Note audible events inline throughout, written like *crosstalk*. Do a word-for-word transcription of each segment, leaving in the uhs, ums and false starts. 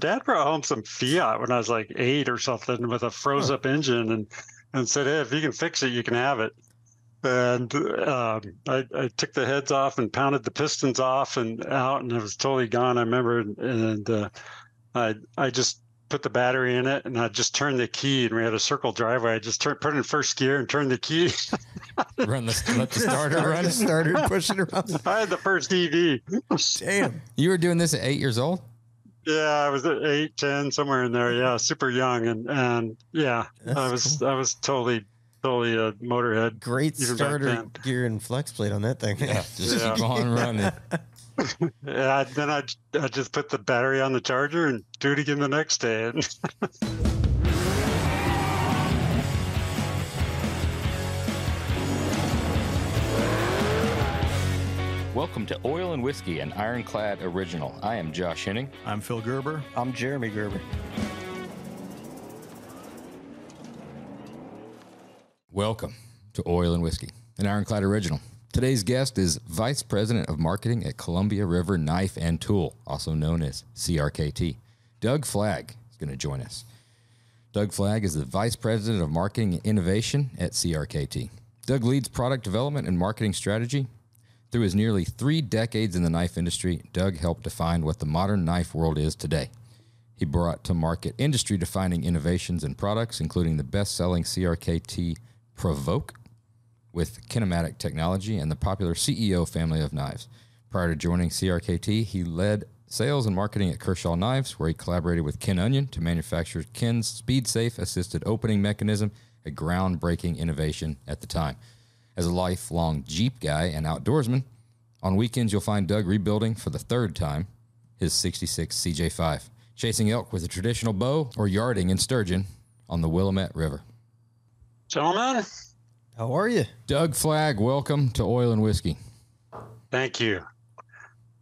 Dad brought home some Fiat when I was like eight or something with a froze up engine, and, and said, hey, if you can fix it, you can have it. And um, I, I took the heads off and pounded the pistons off and out, and it was totally gone, I remember. And, and uh, I I just put the battery in it, and I just turned the key, and we had a circle driveway. I just turned, put it in first gear and turned the key. Run the, let the starter run. The starter and push it around. I had the first E V. Damn. You were doing this at eight years old? Yeah, I was at eight, ten, somewhere in there. Yeah, super young. And, and yeah, That's I was cool. I was totally, totally a motorhead. Great starter gear and flex plate on that thing. Yeah, just yeah. keep on running. Yeah, then I, I just put the battery on the charger and do it again the next day. Welcome to Oil and Whiskey, an Ironclad original. I am Josh Henning. I'm Phil Gerber. I'm Jeremy Gerber. Welcome to Oil and Whiskey, an Ironclad original. Today's guest is Vice President of Marketing at Columbia River Knife and Tool, also known as C R K T. Doug Flagg is going to join us. Doug Flagg is the Vice President of Marketing and Innovation at C R K T. Doug leads product development and marketing strategy. Through his nearly three decades in the knife industry, Doug helped define what the modern knife world is today. He brought to market industry-defining innovations and products, including the best-selling C R K T Provoke, with kinematic technology and the popular C E O family of knives. Prior to joining C R K T, he led sales and marketing at Kershaw Knives, where he collaborated with Ken Onion to manufacture Ken's SpeedSafe assisted opening mechanism, a groundbreaking innovation at the time. As a lifelong Jeep guy and outdoorsman, on weekends you'll find Doug rebuilding for the third time his sixty-six C J five, chasing elk with a traditional bow or yarding in sturgeon on the Willamette River. Gentlemen, how are you? Doug Flagg, welcome to Oil and Whiskey. Thank you.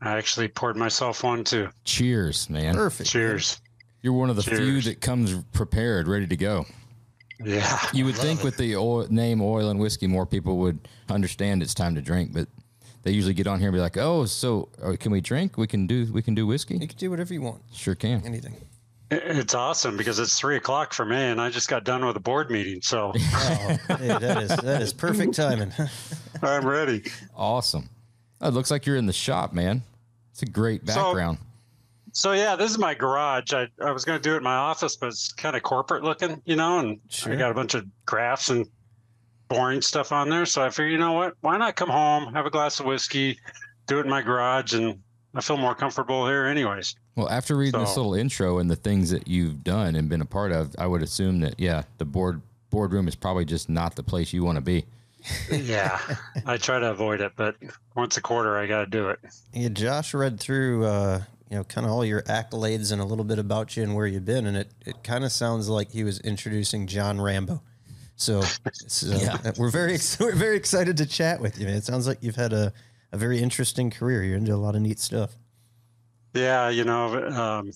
I actually poured myself one, too. Cheers, man. Perfect. Cheers. You're one of the Cheers. few that comes prepared, ready to go. Yeah. You would think it. with the oil, name Oil and Whiskey, more people would understand it's time to drink, but they usually get on here and be like, oh, so can we drink? We can do we can do whiskey? You can do whatever you want. Sure can. Anything. It's awesome because it's three o'clock for me, and I just got done with a board meeting. So oh, hey, that is that is perfect timing. I'm ready. Awesome. Oh, it looks like you're in the shop, man. It's a great background. So, so yeah, this is my garage. I, I was going to do it in my office, but it's kind of corporate looking, you know, and sure. I got a bunch of graphs and boring stuff on there. So I figured, you know what? Why not come home, have a glass of whiskey, do it in my garage, and I feel more comfortable here anyways. Well, after reading so, this little intro and the things that you've done and been a part of, I would assume that, yeah, the board boardroom is probably just not the place you want to be. Yeah, I try to avoid it, but once a quarter, I got to do it. Yeah, Josh read through, uh, you know, kind of all your accolades and a little bit about you and where you've been, and it, it kind of sounds like he was introducing John Rambo. So, so yeah. we're very we're very excited to chat with you, man. It sounds like you've had a, a very interesting career. You're into a lot of neat stuff. Yeah, you know, um,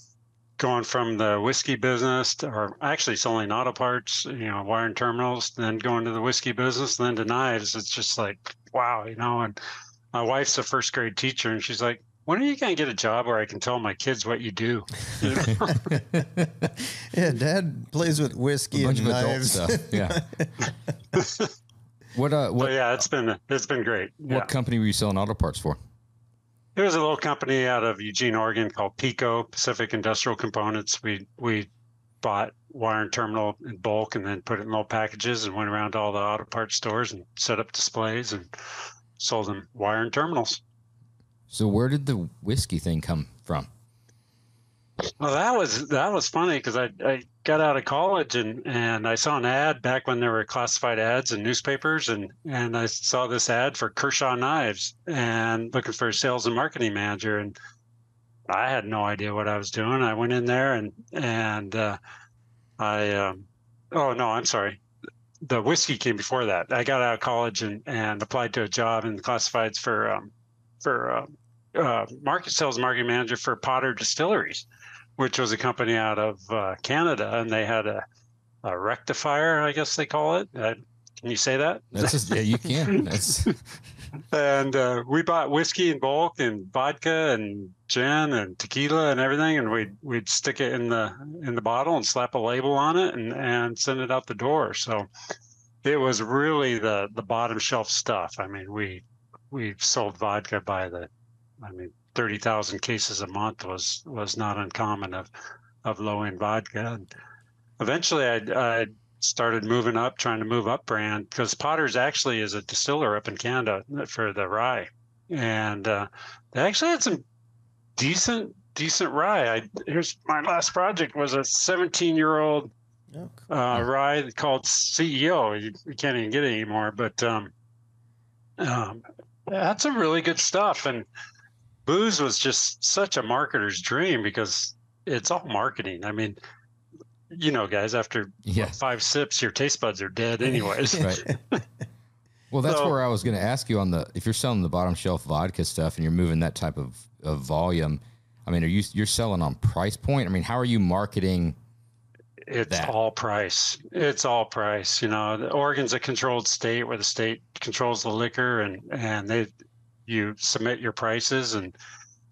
going from the whiskey business to, or actually selling auto parts, you know, wire and terminals, then going to the whiskey business, and then to knives. It's just like, wow, you know, and my wife's a first grade teacher, and she's like, when are you going to get a job where I can tell my kids what you do? You know? Yeah, Dad plays with whiskey a bunch and of knives. Adult stuff. Yeah. What? Uh, what? So, yeah, it's been it's been great. What yeah. company were you selling auto parts for? It was a little company out of Eugene, Oregon called PICO, Pacific Industrial Components. We we bought wire and terminal in bulk and then put it in little packages and went around to all the auto parts stores and set up displays and sold them wire and terminals. So where did the whiskey thing come from? Well, that was that was funny because I, I got out of college and, and I saw an ad back when there were classified ads in newspapers, and, and I saw this ad for Kershaw Knives and looking for a sales and marketing manager, and I had no idea what I was doing. I went in there and and uh, I um, oh no I'm sorry the whiskey came before that. I got out of college and, and applied to a job in the classifieds for um, for uh, uh, market sales and marketing manager for Potter Distilleries, which was a company out of uh, Canada, and they had a, a rectifier, I guess they call it. Uh, can you say that? That's just, yeah, you can. That's... And uh, we bought whiskey in bulk and vodka and gin and tequila and everything, and we'd we'd stick it in the in the bottle and slap a label on it and and send it out the door. So it was really the the bottom shelf stuff. I mean, we we sold vodka by the, I mean, thirty thousand cases a month was was not uncommon of of low end vodka. And eventually, I I started moving up, trying to move up brand, because Potter's actually is a distiller up in Canada for the rye, and uh, they actually had some decent decent rye. I, here's my last project was a seventeen year old oh, cool. uh, rye called C E O. You, you can't even get it anymore, but um, um, that's some really good stuff. And booze was just such a marketer's dream, because it's all marketing. I mean, you know, guys, after yes. five sips, your taste buds are dead anyways. Right. Well, that's so, where I was going to ask you on the, if you're selling the bottom shelf vodka stuff and you're moving that type of, of volume, I mean, are you, you're selling on price point? I mean, how are you marketing It's that? all price. It's all price. You know, Oregon's a controlled state where the state controls the liquor, and, and they, you submit your prices, and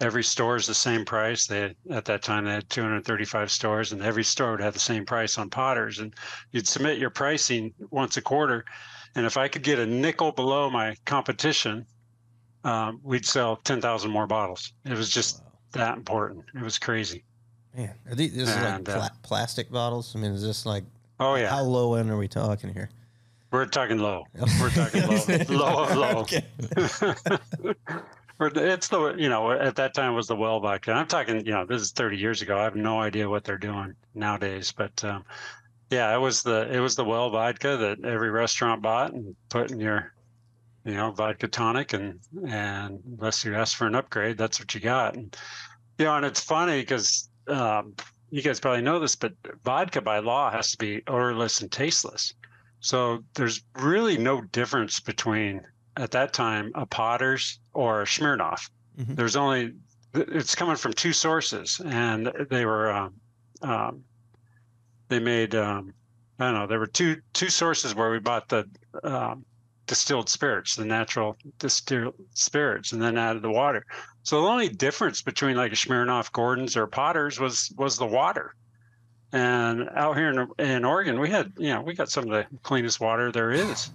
every store is the same price. They at that time they had two hundred thirty-five stores, and every store would have the same price on Potter's. And you'd submit your pricing once a quarter. And if I could get a nickel below my competition, um, we'd sell ten thousand more bottles. It was just wow. that important. It was crazy. Man, are these, this and, is like uh, pl- plastic bottles? I mean, is this like? Oh yeah. How low end are we talking here? We're talking low. We're talking low. Low of low. Okay. *laughs* It's the, you know, at that time was the well vodka. I'm talking, you know, this is thirty years ago. I have no idea what they're doing nowadays, but um, yeah, it was the, it was the well vodka that every restaurant bought and put in your, you know, vodka tonic, and, and unless you ask for an upgrade, that's what you got. And, you know, and it's funny because um, you guys probably know this, but vodka by law has to be odorless and tasteless. So there's really no difference between, at that time, a Potter's or a Smirnoff. Mm-hmm. There's only, it's coming from two sources, and they were, um, um, they made, um, I don't know, there were two two sources where we bought the um, distilled spirits, the natural distilled spirits, and then added the water. So the only difference between like a Smirnoff, Gordon's, or Potter's was was the water. And out here in in Oregon, we had, you know, we got some of the cleanest water there is.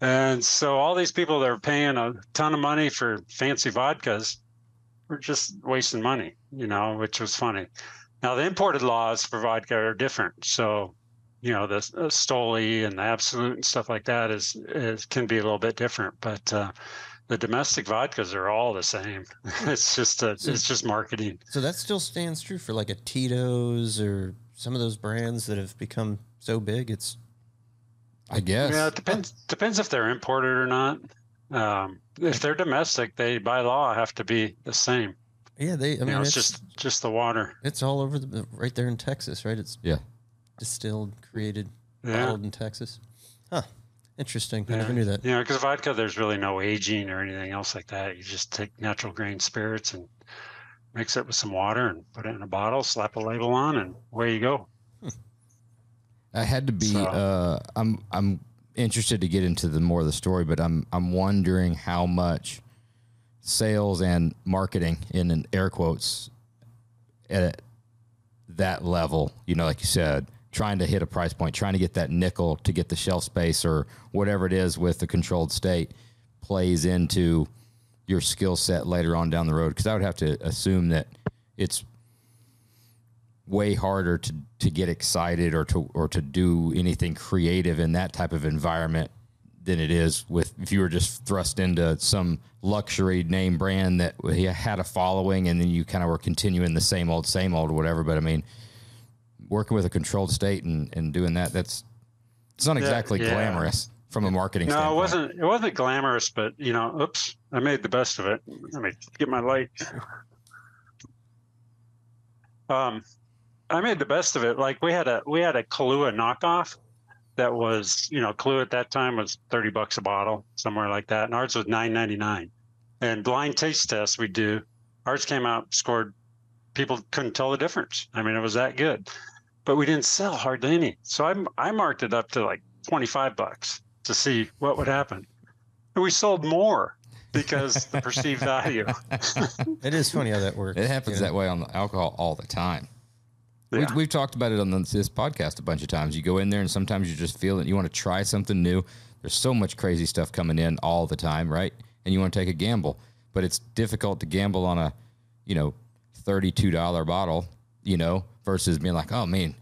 And so all these people that are paying a ton of money for fancy vodkas were just wasting money, you know, which was funny. Now, the imported laws for vodka are different. So, you know, the Stoli and the Absolut and stuff like that is, is can be a little bit different. But uh, the domestic vodkas are all the same. It's just a, so, it's just marketing. So that still stands true for like a Tito's or some of those brands that have become so big. It's I guess. Yeah, it depends. Depends if they're imported or not. Um, if they're domestic, they by law have to be the same. Yeah, they. I you mean, know, it's, it's just just the water. It's all over the right there in Texas, right? It's yeah, distilled, created, yeah. bottled in Texas. Huh. Interesting. Yeah. I never knew that. Yeah, because vodka, there's really no aging or anything else like that. You just take natural grain spirits and mix it with some water and put it in a bottle, slap a label on, and away you go. I had to be. So, uh, I'm. I'm interested to get into the more of the story, but I'm. I'm wondering how much sales and marketing, in an air quotes, at that level. You know, like you said, trying to hit a price point, trying to get that nickel to get the shelf space or whatever it is with the controlled state plays into your skill set later on down the road. Because I would have to assume that it's way harder to, to get excited or to or to do anything creative in that type of environment than it is with if you were just thrust into some luxury name brand that had a following and then you kind of were continuing the same old, same old or whatever. But I mean, working with a controlled state and, and doing that, that's it's not exactly yeah, yeah. glamorous from a marketing no, standpoint. No, it wasn't, it wasn't glamorous, but you know, oops, I made the best of it. Let me get my light. Um, I made the best of it. Like we had a we had a Kahlua knockoff that was, you know, Kahlua at that time was thirty bucks a bottle, somewhere like that. And ours was nine ninety nine. And blind taste tests we do. Ours came out, scored, people couldn't tell the difference. I mean, it was that good. But we didn't sell hardly any. So I I marked it up to like twenty five bucks to see what would happen. And we sold more. because the perceived value. It is funny how that works. It happens that way on alcohol all the time. Yeah. We've, we've talked about it on this podcast a bunch of times. You go in there and sometimes you just feel it. You want to try something new. There's so much crazy stuff coming in all the time, right? And you want to take a gamble. But it's difficult to gamble on a, you know, thirty-two dollar bottle, you know, versus being like, oh, man,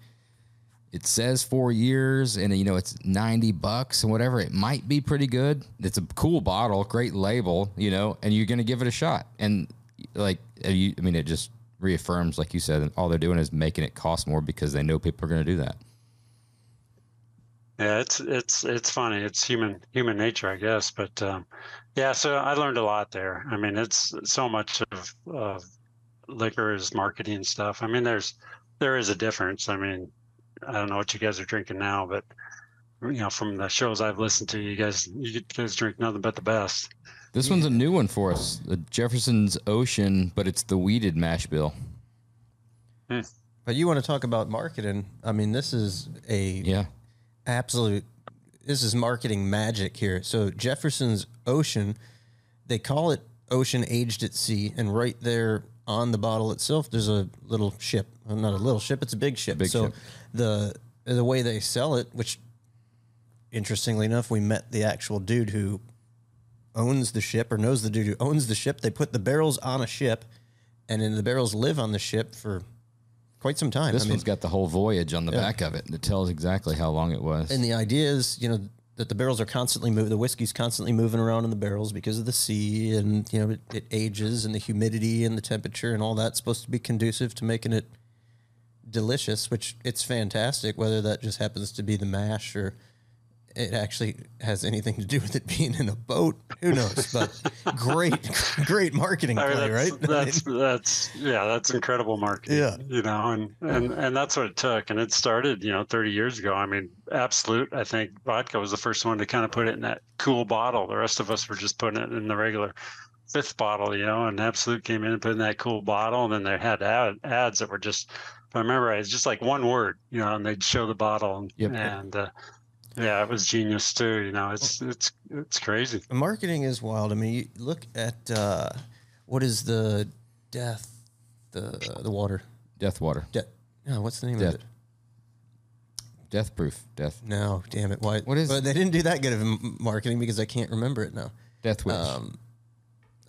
it says four years and, you know, it's ninety bucks and whatever. It might be pretty good. It's a cool bottle, great label, you know, and you're going to give it a shot. And, like, you, I mean, it just reaffirms, like you said, all they're doing is making it cost more because they know people are going to do that. Yeah, it's it's it's funny. It's human human nature, I guess. But um, yeah, so I learned a lot there. I mean, it's so much of, of liquor is marketing stuff. I mean, there's there is a difference. I mean, I don't know what you guys are drinking now, but you know, from the shows I've listened to, you guys you guys drink nothing but the best. This one's a new one for us, the Jefferson's Ocean, but it's the weeded mash bill. Hmm. But you want to talk about marketing? I mean, this is a yeah. Absolute, this is marketing magic here. So Jefferson's Ocean, they call it Ocean Aged at Sea, and right there on the bottle itself, there's a little ship. Well, not a little ship, it's a big ship. Big so ship. the the way they sell it, which interestingly enough, we met the actual dude who owns the ship or knows the dude who owns the ship. They put the barrels on a ship, and then the barrels live on the ship for quite some time. This I mean, one's got the whole voyage on the yeah. back of it that tells exactly how long it was. And the idea is, you know, that the barrels are constantly moving, the whiskey's constantly moving around in the barrels because of the sea and, you know, it, it ages and the humidity and the temperature and all that's supposed to be conducive to making it delicious, which it's fantastic, whether that just happens to be the mash or it actually has anything to do with it being in a boat. Who knows? But great, great marketing play, I mean, that's, right? That's, I mean, that's, yeah, that's incredible marketing, yeah. you know, and, and, and that's what it took. And it started, you know, thirty years ago. I mean, Absolut, I think vodka was the first one to kind of put it in that cool bottle. The rest of us were just putting it in the regular fifth bottle, you know, and Absolut came in and put in that cool bottle. And then they had ad, ads that were just, if I remember right, it's just like one word, you know, and they'd show the bottle and, yep. and, uh, yeah, it was genius too. You know, it's it's it's crazy. Marketing is wild. I mean, you look at uh, what is the death, the the water, death water. De- no, what's the name death. of it? Death proof. Death. No, damn it. Why? What is? But they didn't do that good of marketing because I can't remember it now. Death wish. Um,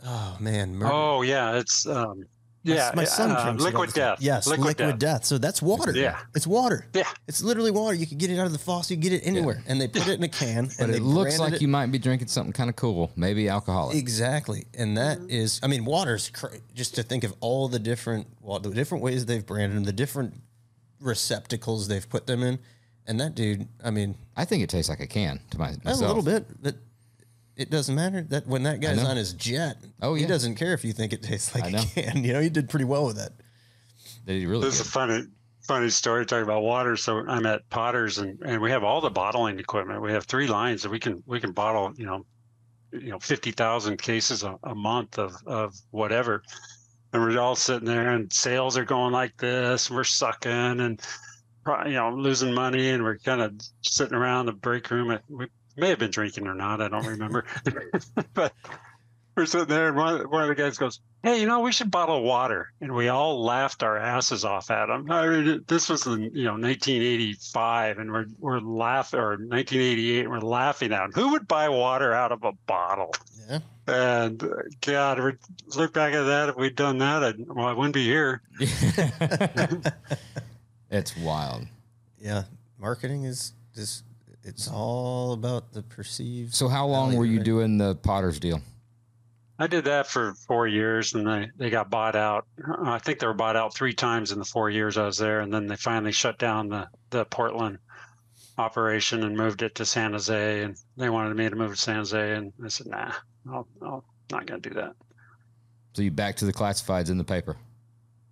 oh man. Murder. Oh yeah, it's um, yeah. My, my son uh, drinks liquid death. Yes, liquid, liquid death. death. So that's water. Yeah, it's water. Yeah, it's literally water. You can get it out of the faucet. You can get it anywhere, yeah. and they put it in a can. But and it looks like it. You might be drinking something kind of cool, maybe alcoholic. Exactly, and that is, I mean, water's cra- just to think of all the different, well, the different ways they've branded them, the different receptacles they've put them in, and that dude, I mean, I think it tastes like a can to my, myself. A little bit, but. It doesn't matter that when that guy's on his jet, oh, yeah. he doesn't care if you think it tastes like a can. You know, he did pretty well with that. They really this did. is a funny, funny story talking about water. So I'm at Potter's, and, and we have all the bottling equipment. We have three lines that we can we can bottle, you know, you know, fifty thousand cases a, a month of of whatever. And we're all sitting there, and sales are going like this. We're sucking and you know losing money, and we're kind of sitting around the break room. At, we may have been drinking or not, I don't remember. But we're sitting there, and one, one of the guys goes, hey, you know, we should bottle water. And we all laughed our asses off at him. I mean, this was in, you know, nineteen eighty-five, and we're we're laughing, or nineteen eighty-eight, and we're laughing at him. Who would buy water out of a bottle? Yeah. And uh, God, we look back at that. If we'd done that, I'd, well, I wouldn't be here. It's wild. Yeah, marketing is just. It's all about the perceived. So how long were you doing the Potter's deal? I did that for four years, and they, they got bought out. I think they were bought out three times in the four years I was there, and then they finally shut down the, the Portland operation and moved it to San Jose, and they wanted me to move to San Jose, and I said, nah, I'll, I'll not going to do that. So you back to the classifieds in the paper?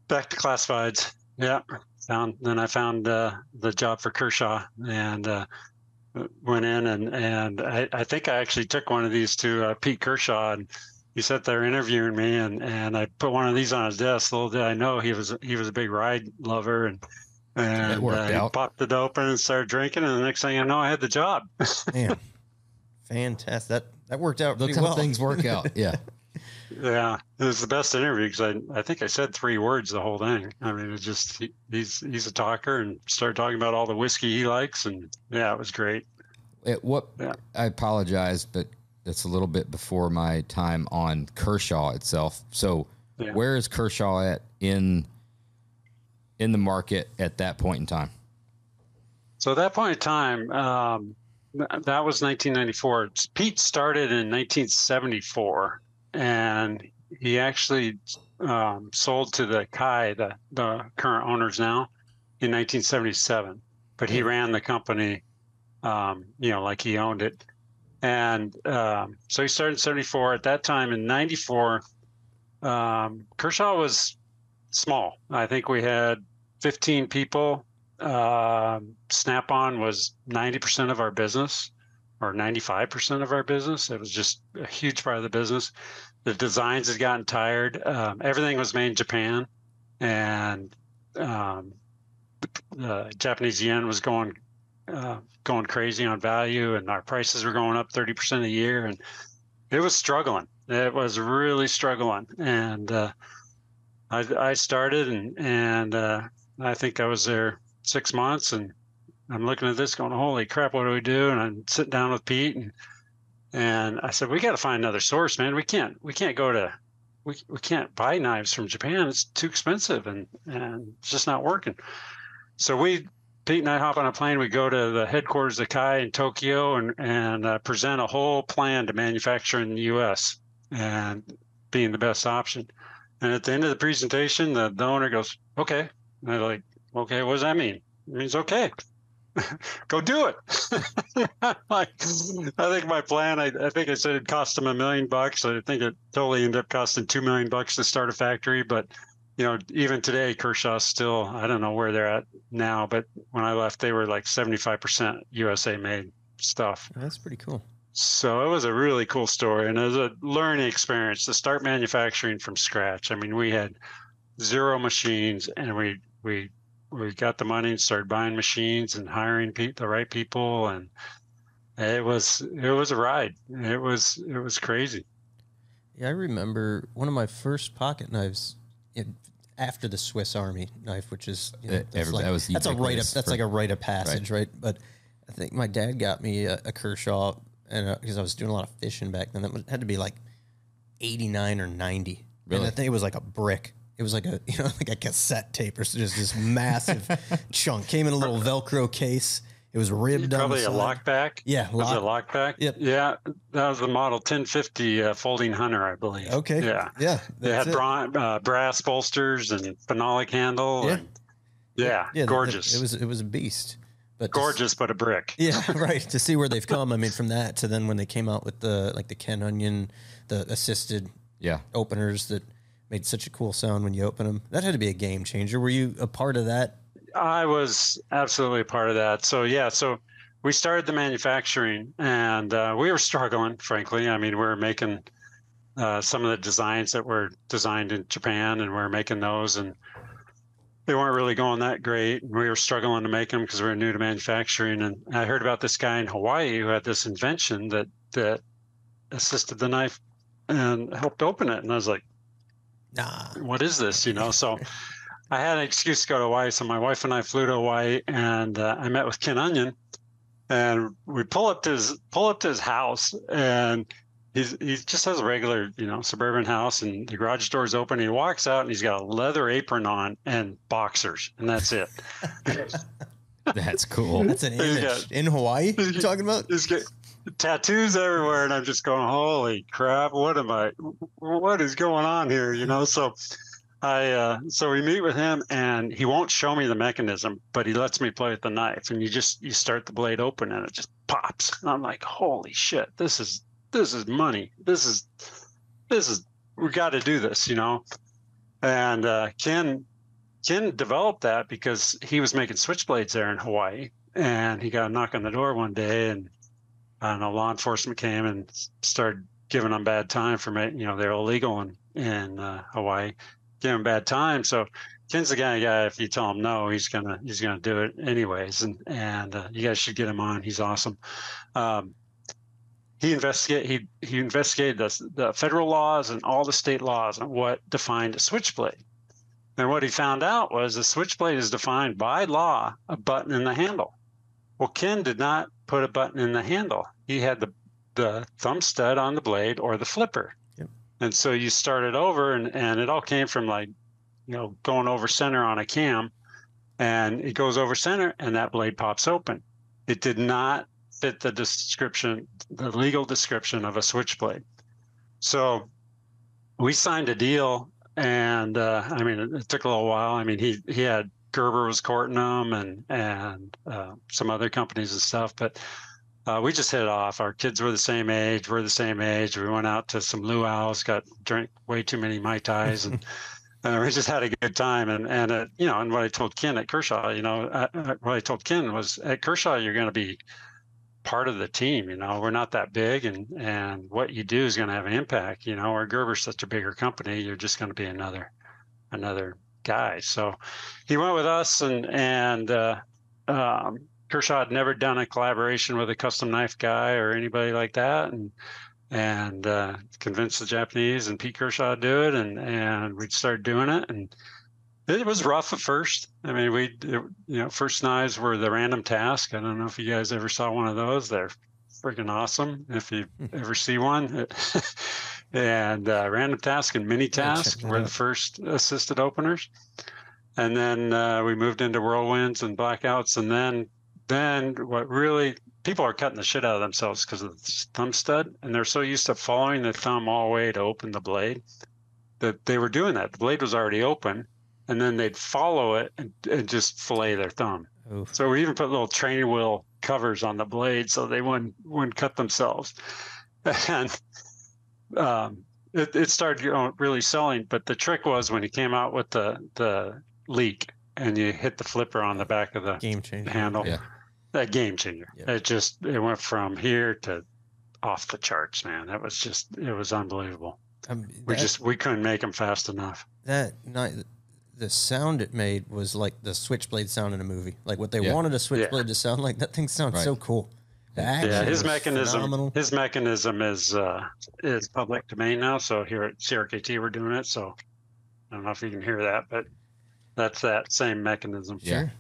Back to classifieds, yeah. Found, then I found uh, the job for Kershaw, and uh, went in and, and I, I think I actually took one of these to uh, Pete Kershaw, and he sat there interviewing me, and, and I put one of these on his desk. Little did I know he was he was a big ride lover, and and uh, he popped it open and started drinking, and the next thing I know, I had the job. Man, fantastic! That that worked out pretty well. Look how things work out. Yeah. Yeah, it was the best interview because I, I think I said three words the whole thing. I mean, it's just he, he's he's a talker and started talking about all the whiskey he likes, and yeah, it was great. At what yeah. I apologize, but it's a little bit before my time on Kershaw itself. So, yeah. Where is Kershaw at in in the market at that point in time? So at that point in time, um, that was nineteen ninety-four. Pete started in nineteen seventy-four. And he actually um, sold to the Kai, the, the current owners now, in nineteen seventy-seven. But he ran the company, um, you know, like he owned it. And um, so he started in seventy-four. At that time, in ninety-four, um, Kershaw was small. I think we had fifteen people. Uh, Snap-on was ninety percent of our business. Or ninety-five percent of our business. It was just a huge part of the business. The designs had gotten tired. Um, everything was made in Japan, and um, the, the Japanese yen was going uh, going crazy on value, and our prices were going up thirty percent a year, and it was struggling. It was really struggling. And uh, I, I started, and, and uh, I think I was there six months, and I'm looking at this going, holy crap, what do we do? And I'm sitting down with Pete, and and I said, we got to find another source, man. We can't, we can't go to, we we can't buy knives from Japan. It's too expensive, and, and it's just not working. So we, Pete and I hop on a plane. We go to the headquarters of Kai in Tokyo and, and uh, present a whole plan to manufacture in the U S and being the best option. And at the end of the presentation, the, the owner goes, okay. And they're like, okay, what does that mean? It means okay. Go do it. Like, I think my plan, I, I think I said it cost them a million bucks. I think it totally ended up costing two million bucks to start a factory. But, you know, even today, Kershaw's still, I don't know where they're at now, but when I left, they were like seventy-five percent U S A made stuff. That's pretty cool. So it was a really cool story. And it was a learning experience to start manufacturing from scratch. I mean, we had zero machines, and we, we, we got the money and started buying machines and hiring pe- the right people, and it was it was a ride. It was it was crazy. Yeah, I remember one of my first pocket knives in, after the Swiss Army knife, which is you know, that's, like, that was that's a rite of, that's for, like a rite of passage, right? right? But I think my dad got me a, a Kershaw, and because I was doing a lot of fishing back then, that was, had to be like eighty-nine or ninety. Really? And I think it was like a brick. It was like a, you know, like a cassette tape or just this massive chunk. Came in a little Velcro case. It was ribbed on the side. Probably a lockback. Yeah. Lock. Was it a lockback? Yep. Yeah. That was the model ten fifty uh, Folding Hunter, I believe. Okay. Yeah. Yeah. They had it. Bron- uh, brass bolsters and phenolic handle. Yeah. And, yeah, yeah, yeah. Gorgeous. That, that, it was it was a beast. But gorgeous, see, but a brick. Yeah. Right. To see where they've come. I mean, from that to then when they came out with the, like the Ken Onion, the assisted yeah. openers that made such a cool sound when you open them. That had to be a game changer. Were you a part of that? I was absolutely a part of that. So, yeah, so we started the manufacturing, and uh, we were struggling, frankly. I mean, we were making uh, some of the designs that were designed in Japan, and we were making those, and they weren't really going that great. And we were struggling to make them because we were new to manufacturing. And I heard about this guy in Hawaii who had this invention that, that assisted the knife and helped open it. And I was like, nah. What is this? You know, so I had an excuse to go to Hawaii. So my wife and I flew to Hawaii, and uh, I met with Ken Onion, and we pull up to his pull up to his house, and he's he just has a regular, you know, suburban house, and the garage door's open. He walks out, and he's got a leather apron on and boxers, and that's it. That's cool. That's an image got, in Hawaii. You're talking about. Tattoos everywhere, and I'm just going, holy crap, what am I, what is going on here, you know? So I, uh, so we meet with him, and he won't show me the mechanism, but he lets me play with the knife, and you just, you start the blade open, and it just pops. And I'm like, holy shit, this is, this is money. This is, this is, we got to do this, you know? And uh, Ken, Ken developed that because he was making switchblades there in Hawaii, and he got a knock on the door one day, and I don't know, law enforcement came and started giving them bad time for, you know, they're illegal in, in uh, Hawaii, gave them bad time. So Ken's the kind of guy, if you tell him no, he's going to, he's going to do it anyways. And, and uh, you guys should get him on. He's awesome. Um, he investigate he he investigated the, the federal laws and all the state laws on what defined a switchblade. And what he found out was the switchblade is defined by law, a button in the handle. Well, Ken did not put a button in the handle. He had the the thumb stud on the blade or the flipper. Yep. And so you started over, and, and it all came from, like, you know, going over center on a cam, and it goes over center and that blade pops open. It did not fit the description, the legal description of a switchblade. So we signed a deal. And, uh, I mean, it, it took a little while. I mean, he, he had Gerber was courting him and, and, uh, some other companies and stuff, but, uh, we just hit it off. Our kids were the same age. We're the same age. We went out to some luau's, got drank way too many Mai Tais, and, and we just had a good time. And, and, uh, you know, and what I told Ken at Kershaw, you know, uh, what I told Ken was, at Kershaw, you're going to be part of the team. You know, we're not that big, and and what you do is going to have an impact. You know, or Gerber's such a bigger company, you're just going to be another another guy. So he went with us, and and uh um Kershaw had never done a collaboration with a custom knife guy or anybody like that, and and uh convinced the Japanese and Pete Kershaw to do it, and and we started doing it. And it was rough at first. I mean, we, it, you know, first knives were the Random Task. I don't know if you guys ever saw one of those. They're freaking awesome if you ever see one. And uh, Random Task and Mini Task were the first assisted openers. And then uh, we moved into Whirlwinds and Blackouts. And then, then what really, people are cutting the shit out of themselves because of the thumb stud. And they're so used to following the thumb all the way to open the blade that they were doing that. The blade was already open, and then they'd follow it and, and just fillet their thumb. Oof. So we even put little training wheel covers on the blade so they wouldn't wouldn't cut themselves. And um, it, it started, you know, really selling. But the trick was when he came out with the the Leek and you hit the flipper on the back of the Game Changer handle, yeah. That Game Changer. Yeah. It just it went from here to off the charts, man. That was just it was unbelievable. Um, we just we couldn't make them fast enough. That night. The sound it made was like the switchblade sound in a movie. Like what they yeah. wanted a switchblade yeah. to sound like. That thing sounds right. so cool. The action yeah, his mechanism. Phenomenal. His mechanism is uh, is public domain now. So here at C R K T we're doing it. So I don't know if you can hear that, but that's that same mechanism. Yeah. Sure.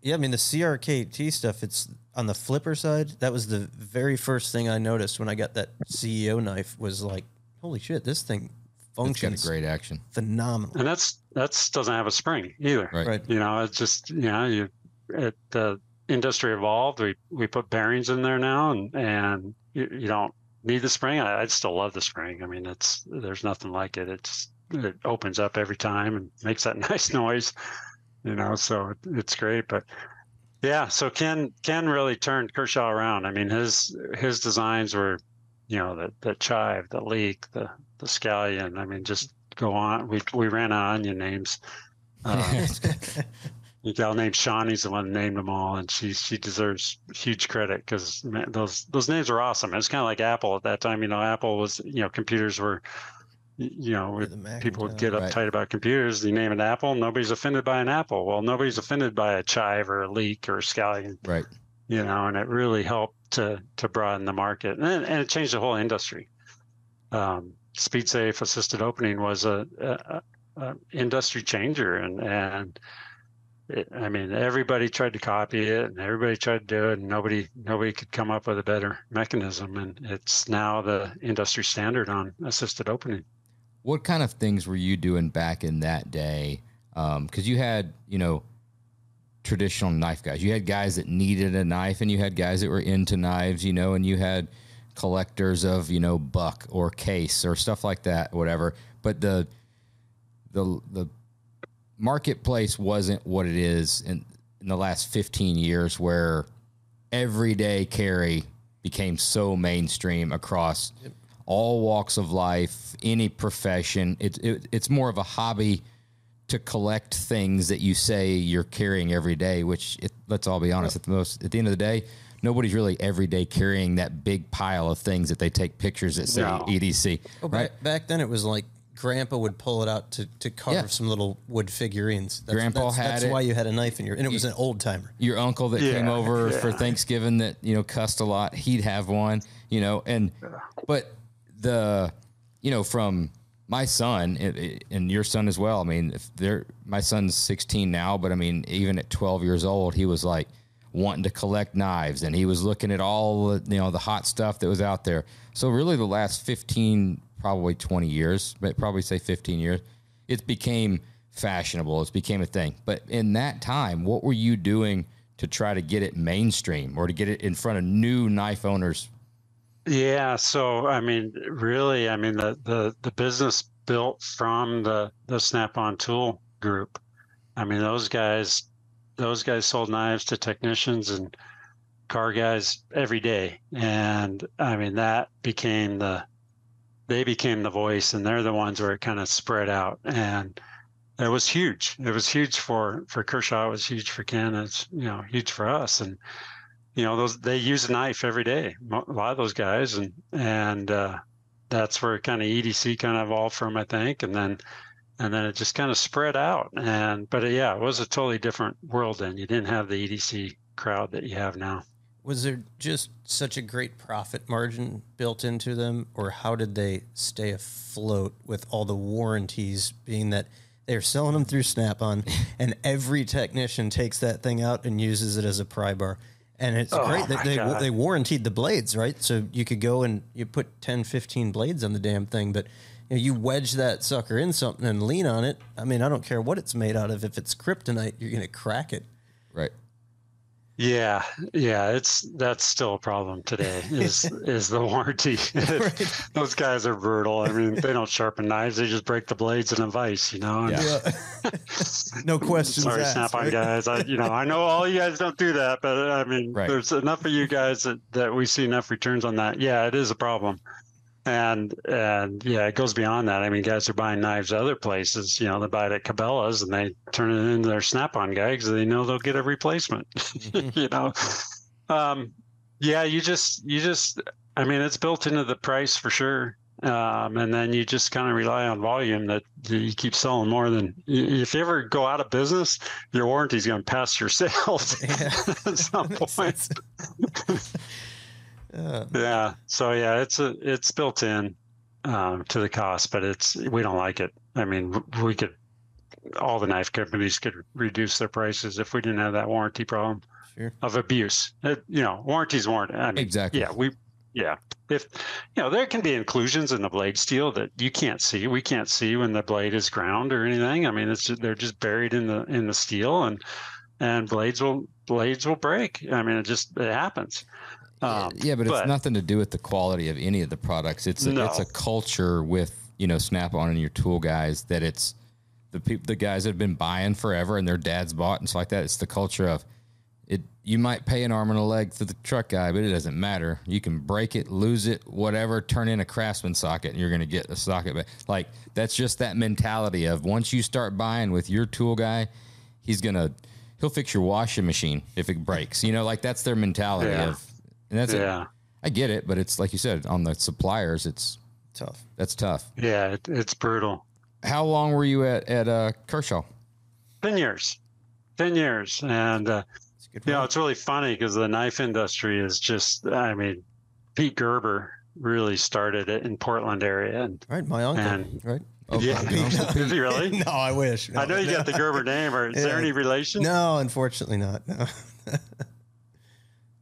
Yeah, I mean the C R K T stuff. It's on the flipper side. That was the very first thing I noticed when I got that C E O knife. Was like, holy shit, this thing functions. It's got a great action. Phenomenal. And that's. That's doesn't have a spring either. Right. You know, it's just, you know, you it, the industry evolved. We, we put bearings in there now, and, and you, you don't need the spring. I, I still love the spring. I mean, it's, there's nothing like it. It's, it opens up every time and makes that nice noise, you know, so it, it's great. But yeah, so Ken, Ken really turned Kershaw around. I mean, his, his designs were, you know, the, the Chive, the Leek, the, the Scallion. I mean, just, go on. We we ran out of Onion names. Um, a gal named Shawnee's the one who named them all, and she she deserves huge credit because those those names are awesome. It's kind of like Apple at that time. You know, Apple was, you know, computers were, you know, people would get uptight right. about computers. You name an Apple, nobody's offended by an Apple. Well, nobody's offended by a Chive or a Leek or a Scallion. Right. You know, and it really helped to to broaden the market, and and it changed the whole industry. Um. Speed Safe assisted opening was a, a, a industry changer, and and it, I mean everybody tried to copy it, and everybody tried to do it, and nobody nobody could come up with a better mechanism, and it's now the industry standard on assisted opening. What kind of things were you doing back in that day? Um, because you had, you know, traditional knife guys, you had guys that needed a knife, and you had guys that were into knives, you know, and you had collectors of, you know, buck or case or stuff like that, whatever. But the the the marketplace wasn't what it is in, in the last fifteen years, where everyday carry became so mainstream across all walks of life, any profession. It, it, it's more of a hobby to collect things that you say you're carrying every day, which it, let's all be honest, at the most, at the end of the day, nobody's really every day carrying that big pile of things that they take pictures that say no. E D C. Oh, right? Back then it was like Grandpa would pull it out to, to carve yeah. some little wood figurines. That's, Grandpa that's, had that's it. That's why you had a knife in your... And it was an old timer. Your uncle that yeah, came over yeah. for Thanksgiving that, you know, cussed a lot, he'd have one, you know. And yeah. But the, you know, from my son it, it, and your son as well, I mean, if they're, my son's sixteen now, but I mean, even at twelve years old, he was like wanting to collect knives, and he was looking at all, you know, the hot stuff that was out there. So really the last fifteen probably twenty years, but probably say fifteen years, it became fashionable. It became a thing. But in that time, what were you doing to try to get it mainstream or to get it in front of new knife owners? Yeah. So, I mean, really, I mean, the, the, the business built from the, the Snap-on tool group. I mean, those guys, those guys sold knives to technicians and car guys every day. And I mean, that became the, they became the voice, and they're the ones where it kind of spread out. And it was huge. It was huge for, for Kershaw. It was huge for Ken. It's, you know, huge for us. And, you know, those, they use a knife every day, a lot of those guys. And, and, uh, that's where kind of E D C kind of evolved from, I think. And then, and then it just kind of spread out. And, but it, yeah, it was a totally different world then. You didn't have the E D C crowd that you have now. Was there just such a great profit margin built into them, or how did they stay afloat with all the warranties, being that they're selling them through Snap-on and every technician takes that thing out and uses it as a pry bar? And it's oh great that they, they warrantied the blades, right? So you could go and you put ten, fifteen blades on the damn thing, but you know, you wedge that sucker in something and lean on it. I mean, I don't care what it's made out of. If it's kryptonite, you're going to crack it. Right. Yeah, yeah, it's that's still a problem today. Is is the warranty? Right. Those guys are brutal. I mean, they don't sharpen knives; they just break the blades in a vise, you know. Yeah. No questions. Sorry, asked, Snap-on right? guys. I, you know, I know all you guys don't do that, but I mean, right. there's enough of you guys that, that we see enough returns on that. Yeah, it is a problem, and and yeah, it goes beyond that. I mean, guys are buying knives other places. You know, they buy it at Cabela's and they turn it into their Snap-on guy because they know they'll get a replacement. You know, um, yeah, you just you just. I mean, it's built into the price for sure, um, and then you just kind of rely on volume that you keep selling more than. If you ever go out of business, your warranty's going to pass your sales yeah. at some point. Uh, yeah. So yeah, it's a, it's built in um, to the cost, but it's, we don't like it. I mean, we could, all the knife companies could reduce their prices if we didn't have that warranty problem sure. of abuse. It, you know, warranties warrant. I mean, exactly. Yeah. We, yeah. If, you know, there can be inclusions in the blade steel that you can't see, we can't see when the blade is ground or anything. I mean, it's just, they're just buried in the, in the steel, and, and blades will, blades will break. I mean, it just, it happens. Um, yeah, but, but it's nothing to do with the quality of any of the products. It's a, no. it's a culture with, you know, Snap-on and your tool guys that it's the people, the guys that have been buying forever and their dads bought and stuff like that. It's the culture of it. You might pay an arm and a leg to the truck guy, but it doesn't matter. You can break it, lose it, whatever, turn in a Craftsman socket and you're going to get a socket back. Like, that's just that mentality of once you start buying with your tool guy, he's going to, he'll fix your washing machine if it breaks, you know, like that's their mentality yeah. of. And that's yeah. it. I get it, but it's like you said, on the suppliers, it's tough. That's tough. Yeah, it, it's brutal. How long were you at at uh, Kershaw? Ten years, ten years, and uh, you point. know, it's really funny because the knife industry is just. I mean, Pete Gerber really started it in Portland area, and right, my uncle, and, right. Oh, yeah, did he really? No, I wish. No, I know you no. got the Gerber name, or is yeah. there any relation? No, unfortunately not. No.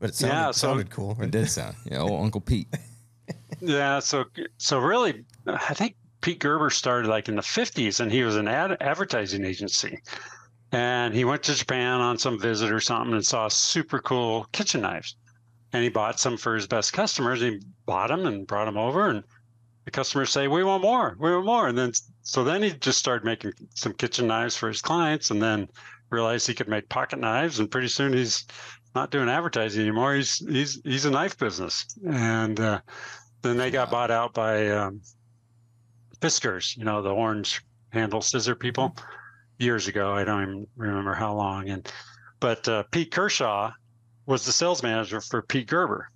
But it sounded, yeah, so, sounded cool. It did sound. Yeah, old Uncle Pete. Yeah, so so really, I think Pete Gerber started like in the fifties, and he was an ad, advertising agency. And he went to Japan on some visit or something and saw super cool kitchen knives. And he bought some for his best customers. He bought them and brought them over, and the customers say, we want more, we want more. And then so then he just started making some kitchen knives for his clients, and then realized he could make pocket knives. And pretty soon he's not doing advertising anymore. He's he's he's a knife business, and uh, then they got wow. bought out by um, Fiskars, you know, the orange handle scissor people, years ago. I don't even remember how long. And but uh, Pete Kershaw was the sales manager for Pete Gerber,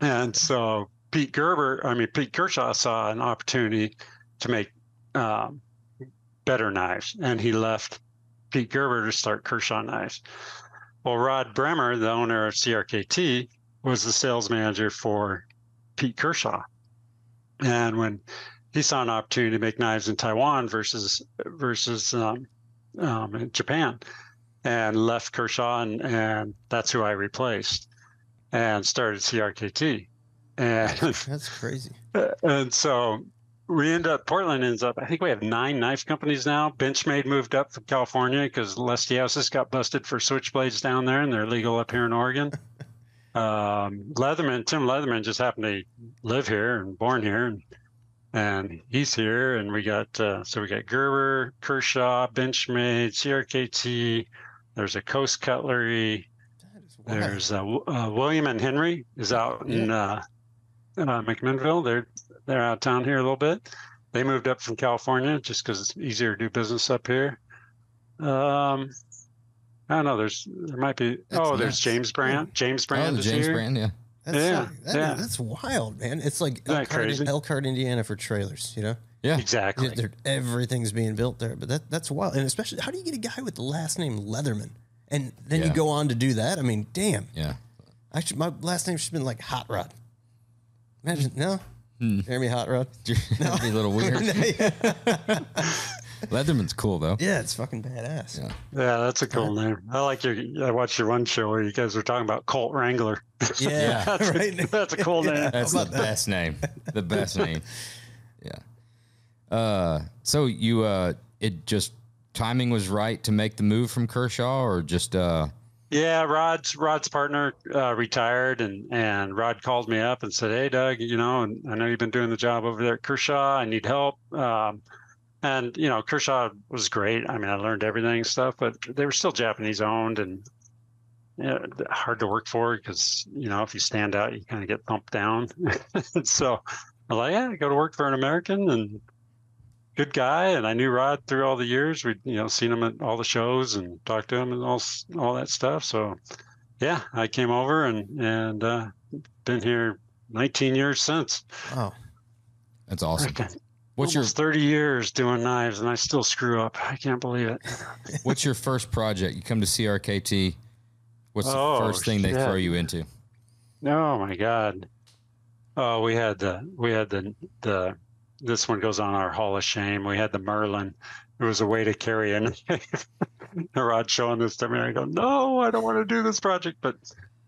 and so Pete Gerber, I mean Pete Kershaw saw an opportunity to make um, better knives, and he left Pete Gerber to start Kershaw Knives. Well, Rod Bremer, the owner of C R K T, was the sales manager for Pete Kershaw. And when he saw an opportunity to make knives in Taiwan versus versus um, um, in Japan, and left Kershaw, and, and that's who I replaced, and started C R K T. And that's crazy. And so we end up, Portland ends up, I think we have nine knife companies now. Benchmade moved up from California because Lestiasis got busted for switchblades down there, and they're legal up here in Oregon. um, Leatherman, Tim Leatherman just happened to live here and born here, and, and he's here. And we got, uh, so we got Gerber, Kershaw, Benchmade, C R K T. There's a Coast Cutlery. There's uh, uh, William and Henry is out in uh, uh, McMinnville. They're They're out of town here a little bit. They moved up from California just because it's easier to do business up here. Um, I don't know. There's there might be. That's oh, nuts. There's James Brand. James Brand. Oh, is James here. Brand. Yeah. That's yeah, like, that, yeah. That's wild, man. It's like Elkhart, Elkhart, Indiana for trailers. You know. Yeah. Exactly. They're, everything's being built there, but that that's wild. And especially, how do you get a guy with the last name Leatherman, and then yeah. you go on to do that? I mean, damn. Yeah. I should, my last name should have been like Hot Rod. Imagine no. Hmm. Jeremy Hot Rod. That'd be a little weird. Leatherman's cool though. Yeah, it's fucking badass. Yeah, yeah, that's a cool name. I like your. I watched your one show where you guys were talking about Colt Wrangler. Yeah, yeah. That's, right? a, that's a cool name. Yeah, that's the that? best name. The best name. Yeah. Uh, so you, uh, it just timing was right to make the move from Kershaw, or just. Uh, Yeah, Rod's Rod's partner uh, retired, and, and Rod called me up and said, "Hey, Doug, you know, and I know you've been doing the job over there at Kershaw. I need help." Um, and you know, Kershaw was great. I mean, I learned everything and stuff, but they were still Japanese owned and you know, hard to work for because you know, if you stand out, you kind of get thumped down. So I'm like, "Yeah, I go to work for an American and good guy," and I knew Rod through all the years. We'd, you know, seen him at all the shows and talked to him and all all that stuff. So, yeah, I came over and and uh, been here nineteen years since. Wow, that's awesome. What's your thirty years doing knives, and I still screw up. I can't believe it. What's your first project? You come to C R K T. What's oh, the first thing shit. they throw you into? Oh my God! Oh, we had the we had the the. This one goes on our Hall of Shame. We had the Merlin. It was a way to carry in. Rod showing this to me. I go, "No, I don't want to do this project." But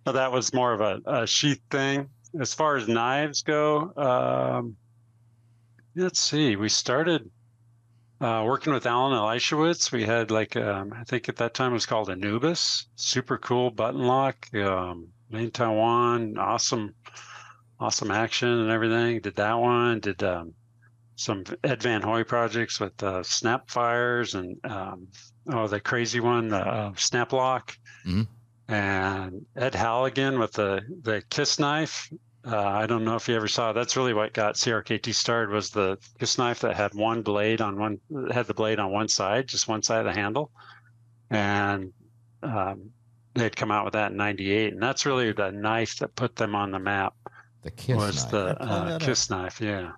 that was more of a, a sheath thing. As far as knives go, um, let's see. We started uh, working with Alan Elishewitz. We had like, um, I think at that time it was called Anubis. Super cool button lock. Um, made in Taiwan. Awesome, awesome action and everything. Did that one. Did... Um, some Ed Van Hoy projects with uh, snap fires and um, oh, the crazy one, the uh, snap lock, mm-hmm. and Ed Halligan with the the KISS knife. Uh, I don't know if you ever saw. That's really what got C R K T started was the KISS knife that had one blade on one had the blade on one side, just one side of the handle, and um, they'd come out with that in ninety-eight, and that's really the knife that put them on the map. The KISS was knife. the uh, KISS knife, yeah.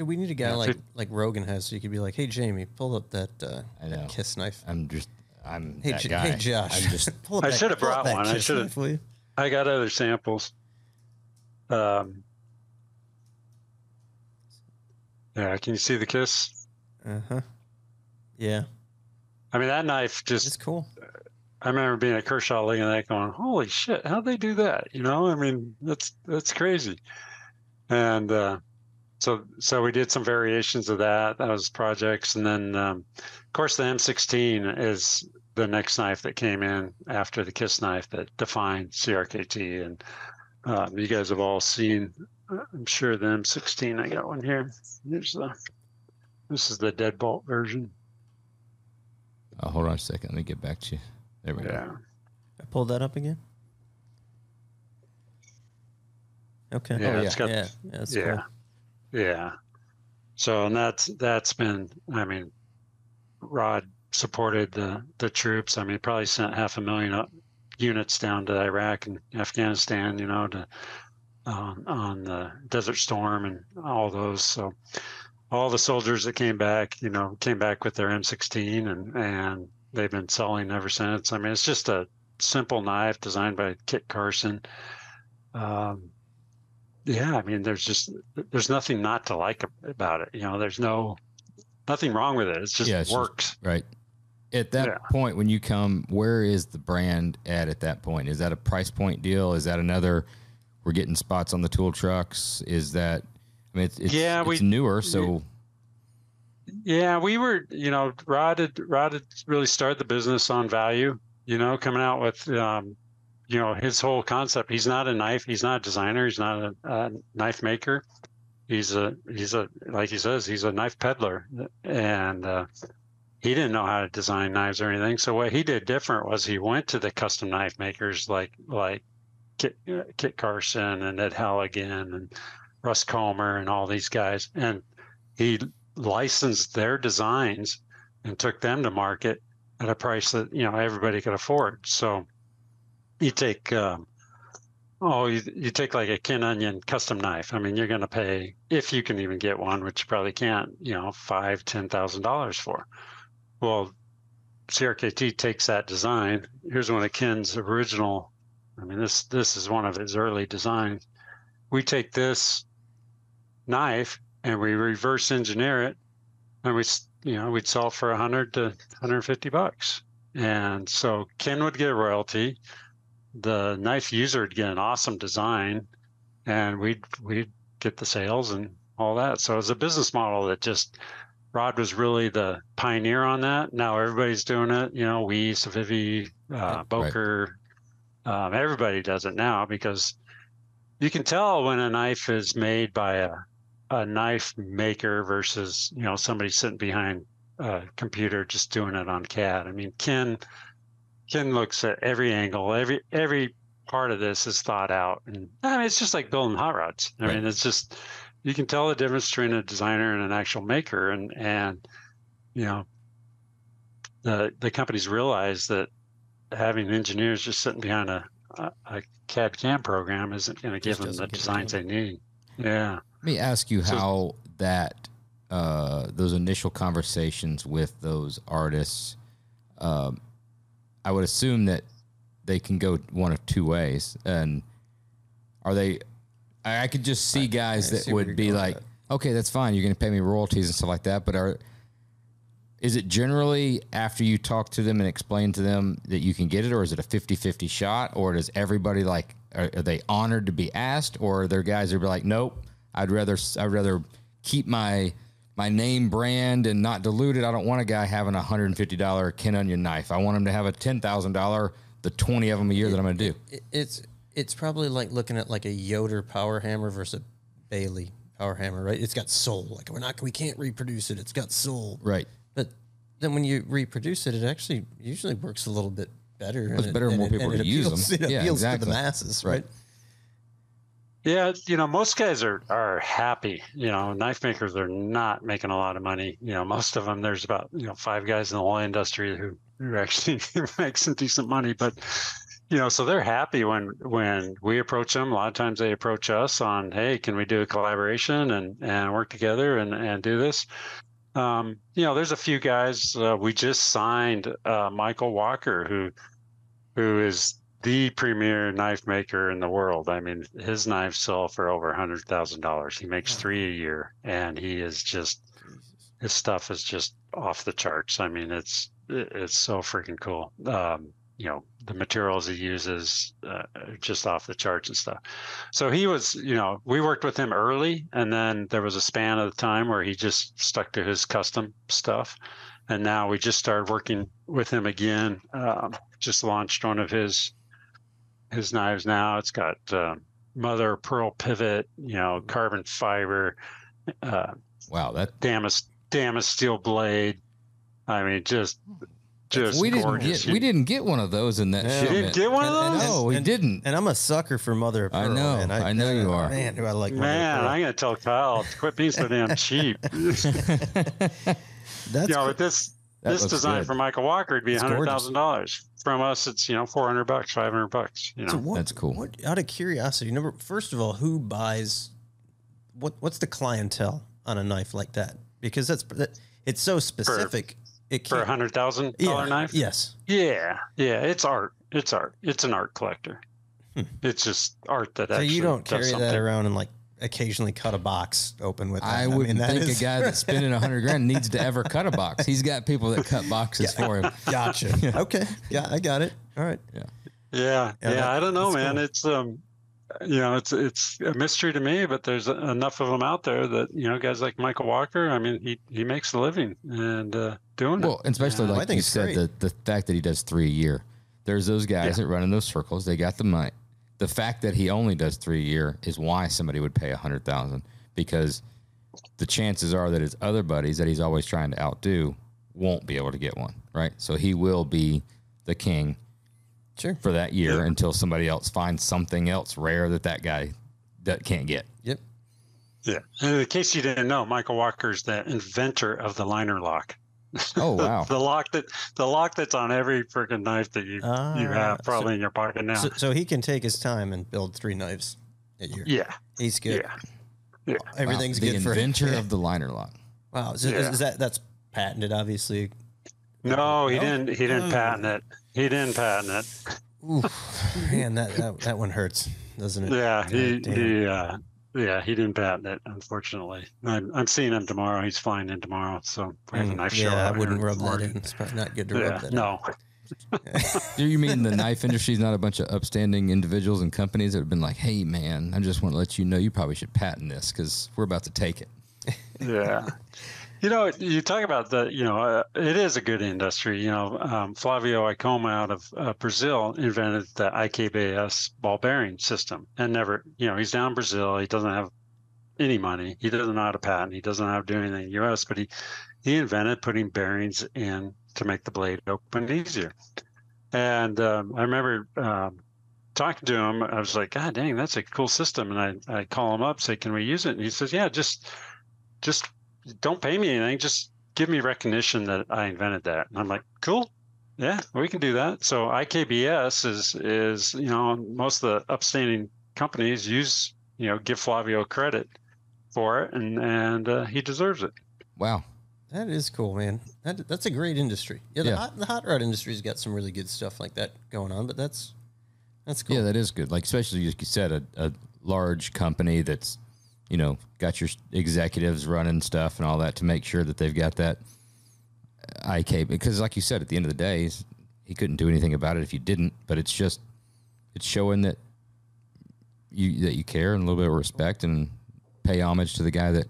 We need a guy yeah, like it, like Rogan has, so you could be like, "Hey, Jamie, pull up that, uh, that KISS knife." I'm just, I'm hey, that J guy. Hey, Josh, I'm just, pull up I should have brought one. I should have. I got other samples. Um, yeah, can you see the KISS? Uh huh. Yeah. I mean, that knife just. It's cool. I remember being at Kershaw looking at that, going, "Holy shit! How'd they do that?" You know, I mean, that's that's crazy, and. uh So, so we did some variations of that. That was projects, and then, um, of course, the M sixteen is the next knife that came in after the KISS knife that defined C R K T. And um, you guys have all seen, I'm sure, the M sixteen. I got one here. Here's the. This is the deadbolt version. Oh, hold on a second. Let me get back to you. There we yeah. go. I pulled that up again. Okay. Yeah, oh, yeah. It's got, yeah, yeah. That's yeah. Cool. Yeah. So, and that's, that's been, I mean, Rod supported the, the troops. I mean, probably sent half a million up, units down to Iraq and Afghanistan, you know, to, um, on the Desert Storm and all those. So all the soldiers that came back, you know, came back with their M sixteen, and and they've been selling ever since. I mean, it's just a simple knife designed by Kit Carson. Um, yeah, I mean, there's just there's nothing not to like about it. You know, there's no nothing wrong with it. It's just yeah, it's works. Just, right. At that yeah. point, when you come, where is the brand at at that point? Is that a price point deal? Is that another, we're getting spots on the tool trucks? Is that, I mean, it's, it's, yeah, it's we, newer, so. Yeah, we were, you know, Rod had, Rod had really started the business on value, you know, coming out with, um, you know, his whole concept. He's not a knife. He's not a designer. He's not a, a knife maker. He's a, he's a, like he says, he's a knife peddler. And, uh, he didn't know how to design knives or anything. So what he did different was he went to the custom knife makers like like Kit, Kit Carson and Ed Halligan and Russ Comer and all these guys, and he licensed their designs and took them to market at a price that, you know, everybody could afford. So you take um, oh you, you take like a Ken Onion custom knife. I mean, you're going to pay, if you can even get one, which you probably can't, you know, five ten thousand dollars for. Well, C R K T takes that design. Here's one of Ken's original. I mean, this this is one of his early designs. We take this knife and we reverse engineer it, and we, you know, we'd sell for a hundred to hundred fifty bucks. And so Ken would get a royalty. The knife user would get an awesome design, and we'd we'd get the sales and all that. So it's a business model that just. Rod was really the pioneer on that. Now everybody's doing it. You know, we, Savivi, uh, Boker, right. um, everybody does it now, because you can tell when a knife is made by a, a knife maker versus, you know, somebody sitting behind a computer just doing it on C A D. I mean, Ken, Ken looks at every angle, every, every part of this is thought out. And I mean, it's just like building hot rods. I right. mean, it's just, you can tell the difference between a designer and an actual maker, and and you know the the companies realize that having engineers just sitting behind a a, a C A D C A M program isn't going to give them the designs they need. Yeah. Let me ask you so, how that uh, those initial conversations with those artists. Um, I would assume that they can go one of two ways, and are they? I could just see guys that see would be like, okay, that's fine. You're going to pay me royalties and stuff like that. But are, is it generally after you talk to them and explain to them that you can get it, or is it a fifty-fifty shot, or does everybody like, are, are they honored to be asked, or are there guys that are like, nope, I'd rather, I'd rather keep my, my name brand and not dilute it. I don't want a guy having a one hundred fifty dollars Ken Onion knife. I want him to have a ten thousand dollars, the twenty of them a year it, that I'm going to do. It, it's, It's probably like looking at like a Yoder power hammer versus a Bailey power hammer, right? It's got soul. Like we're not, we can't reproduce it. It's got soul, right? But then when you reproduce it, it actually usually works a little bit better. It's better when more people to use them. It yeah, appeals exactly. to the masses, right? Yeah, you know, most guys are are happy. You know, knife makers are not making a lot of money. You know, most of them. There's about you know five guys in the whole industry who who actually make some decent money, but. You know, so they're happy when when we approach them. A lot of times they approach us on, hey, can we do a collaboration and, and work together and, and do this? Um, you know, there's a few guys uh, we just signed uh, Michael Walker, who who is the premier knife maker in the world. I mean, his knives sell for over one hundred thousand dollars. He makes three a year, and he is just his stuff is just off the charts. I mean, it's it's so freaking cool. Um, you know, the materials he uses uh, just off the charts and stuff. So he was, you know, we worked with him early, and then there was a span of time where he just stuck to his custom stuff. And now we just started working with him again. Um, just launched one of his, his knives now. It's got uh, mother of pearl pivot, you know, carbon fiber. Uh, wow. That Damas, Damas steel blade. I mean, just, Just we didn't get we didn't get one of those in that yeah. shipment. You didn't get one of those? And, and, no, we and, didn't. And I'm a sucker for mother of pearl. I know, man. I, I know you are. Man, do I like man, I'm gonna tell Kyle to quit being so damn cheap. That's you know, but this this design good. For Michael Walker would be a hundred thousand dollars. From us, it's you know four hundred bucks, five hundred bucks. You know, so what, that's cool. What, out of curiosity, number first of all, who buys? What what's the clientele on a knife like that, because that's it's so specific. For, it for a hundred thousand yeah, dollar knife? Yes. Yeah. Yeah. It's art. It's art. It's an art collector. Hmm. It's just art that so actually. So you don't carry that around and like occasionally cut a box open with. That. I wouldn't I mean, think is... a guy that's spending a hundred grand needs to ever cut a box. He's got people that cut boxes yeah. for him. Gotcha. Yeah. Okay. Yeah, I got it. All right. Yeah. Yeah. Yeah. yeah I don't know, man. Cool. It's um. You know, it's it's a mystery to me, but there's enough of them out there that, you know, guys like Michael Walker, I mean, he, he makes a living and uh, doing well, it. Well, especially yeah. like I think you said, the, the fact that he does three a year. There's those guys yeah. that run in those circles. They got the money. The fact that he only does three a year is why somebody would pay a hundred thousand dollars, because the chances are that his other buddies that he's always trying to outdo won't be able to get one, right? So he will be the king. Sure. For that year yeah. until somebody else finds something else rare that that guy that can't get. Yep. Yeah. And in case you didn't know, Michael Walker's the inventor of the liner lock. Oh, wow. the lock that the lock that's on every freaking knife that you ah, you have probably so, in your pocket now. So, so he can take his time and build three knives a year. Yeah. He's good. Yeah. yeah. Wow. Everything's wow. good for him. The inventor of the liner lock. Wow. Is, yeah. is, is that that's patented, obviously? No, he no? didn't. He didn't oh. patent it. He didn't patent it. Ooh, man, that, that that one hurts, doesn't it? Yeah, he, he uh, yeah, he didn't patent it, unfortunately. I'm, I'm seeing him tomorrow. He's flying in tomorrow, so we have a knife show. Yeah, I wouldn't rub that in. It's probably not good to rub that in. No. You mean the knife industry is not a bunch of upstanding individuals and companies that have been like, hey, man, I just want to let you know you probably should patent this because we're about to take it. Yeah. You know, you talk about the, you know, uh, it is a good industry. You know, um, Flavio Icoma out of uh, Brazil invented the I K B S ball bearing system, and never, you know, he's down in Brazil. He doesn't have any money. He doesn't know how to patent. He doesn't know how to do anything in the U S, but he, he invented putting bearings in to make the blade open easier. And um, I remember um, talking to him. I was like, God dang, that's a cool system. And I, I call him up, say, can we use it? And he says, yeah, just, just. Don't pay me anything. Just give me recognition that I invented that. And I'm like, cool. Yeah, we can do that. So I K B S is, is you know, most of the upstanding companies use, you know, give Flavio credit for it, and, and uh, he deserves it. Wow. That is cool, man. That, that's a great industry. Yeah, the, yeah. Hot, the hot rod industry's got some really good stuff like that going on, but that's that's cool. Yeah, that is good. Like, especially, like you said, a, a large company that's, you know, got your executives running stuff and all that to make sure that they've got that I K. Because like you said, at the end of the day, he couldn't do anything about it if you didn't. But it's just, it's showing that you that you care and a little bit of respect and pay homage to the guy that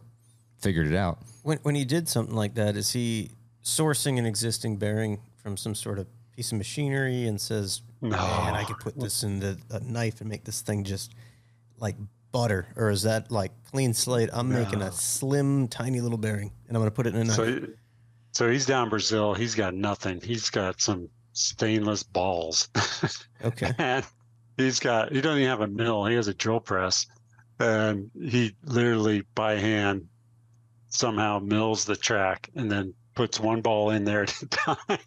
figured it out. When when he did something like that, is he sourcing an existing bearing from some sort of piece of machinery and says, no. man, I could put this in the, a knife and make this thing just like butter, or is that like clean slate? I'm no. making a slim, tiny little bearing, and I'm going to put it in a knife. So, so he's down in Brazil. He's got nothing. He's got some stainless balls. Okay. And he's got, he doesn't even have a mill. He has a drill press, and he literally by hand somehow mills the track and then puts one ball in there at a time.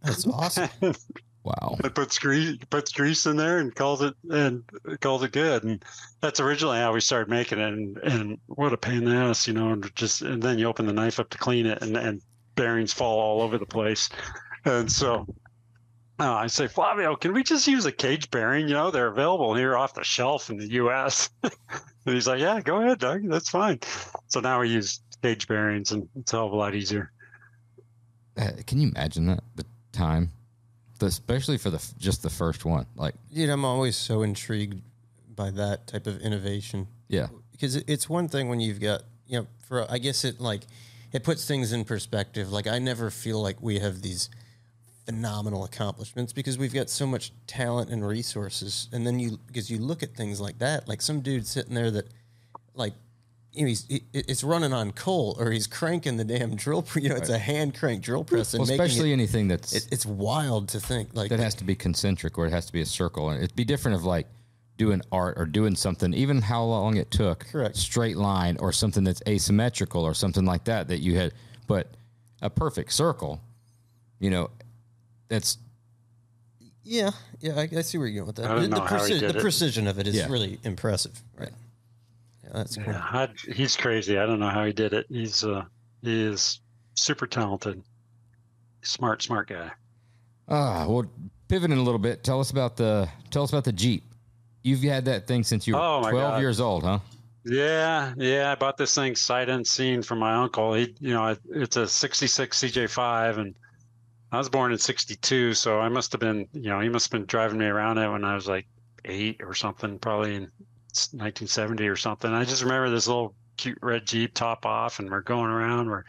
That's awesome. And, wow. But puts grease, puts grease in there and calls it and calls it good. And that's originally how we started making it. And, and what a pain in the ass, you know, and just, and then you open the knife up to clean it and, and bearings fall all over the place. And so uh, I say, Flavio, can we just use a cage bearing? You know, they're available here off the shelf in the U S And he's like, yeah, go ahead, Doug. That's fine. So now we use cage bearings, and it's a hell of a lot easier. Uh, can you imagine that? The time? Especially for the just the first one, like you know, I'm always so intrigued by that type of innovation. Yeah, because it's one thing when you've got you know, for I guess it like it puts things in perspective. Like I never feel like we have these phenomenal accomplishments because we've got so much talent and resources. And then you because you look at things like that, like some dude sitting there that like. You know, he's, he, it's running on coal, or he's cranking the damn drill. You know, right. It's a hand crank drill press, and well, especially it, anything that's it, it's wild to think like that, that has to be concentric, or it has to be a circle, and it'd be different of like doing art or doing something, even how long it took, correct, straight line, or something that's asymmetrical, or something like that that you had, but a perfect circle, you know, that's yeah, yeah, I, I see where you're going with that. I don't the know the, preci- how he did the it. precision of it is yeah. really impressive, right? That's cool. Yeah, I, he's crazy. I don't know how he did it. He's uh, he is super talented, smart, smart guy. Ah, well, pivoting a little bit, tell us about the tell us about the Jeep. You've had that thing since you were oh, twelve God. years old, huh? Yeah, yeah. I bought this thing sight unseen from my uncle. He, you know, it's a sixty-six C J five, and I was born in sixty-two, so I must have been, you know, he must have been driving me around it when I was like eight or something, probably in nineteen seventy or something. I just remember this little cute red Jeep top off, and we're going around, we're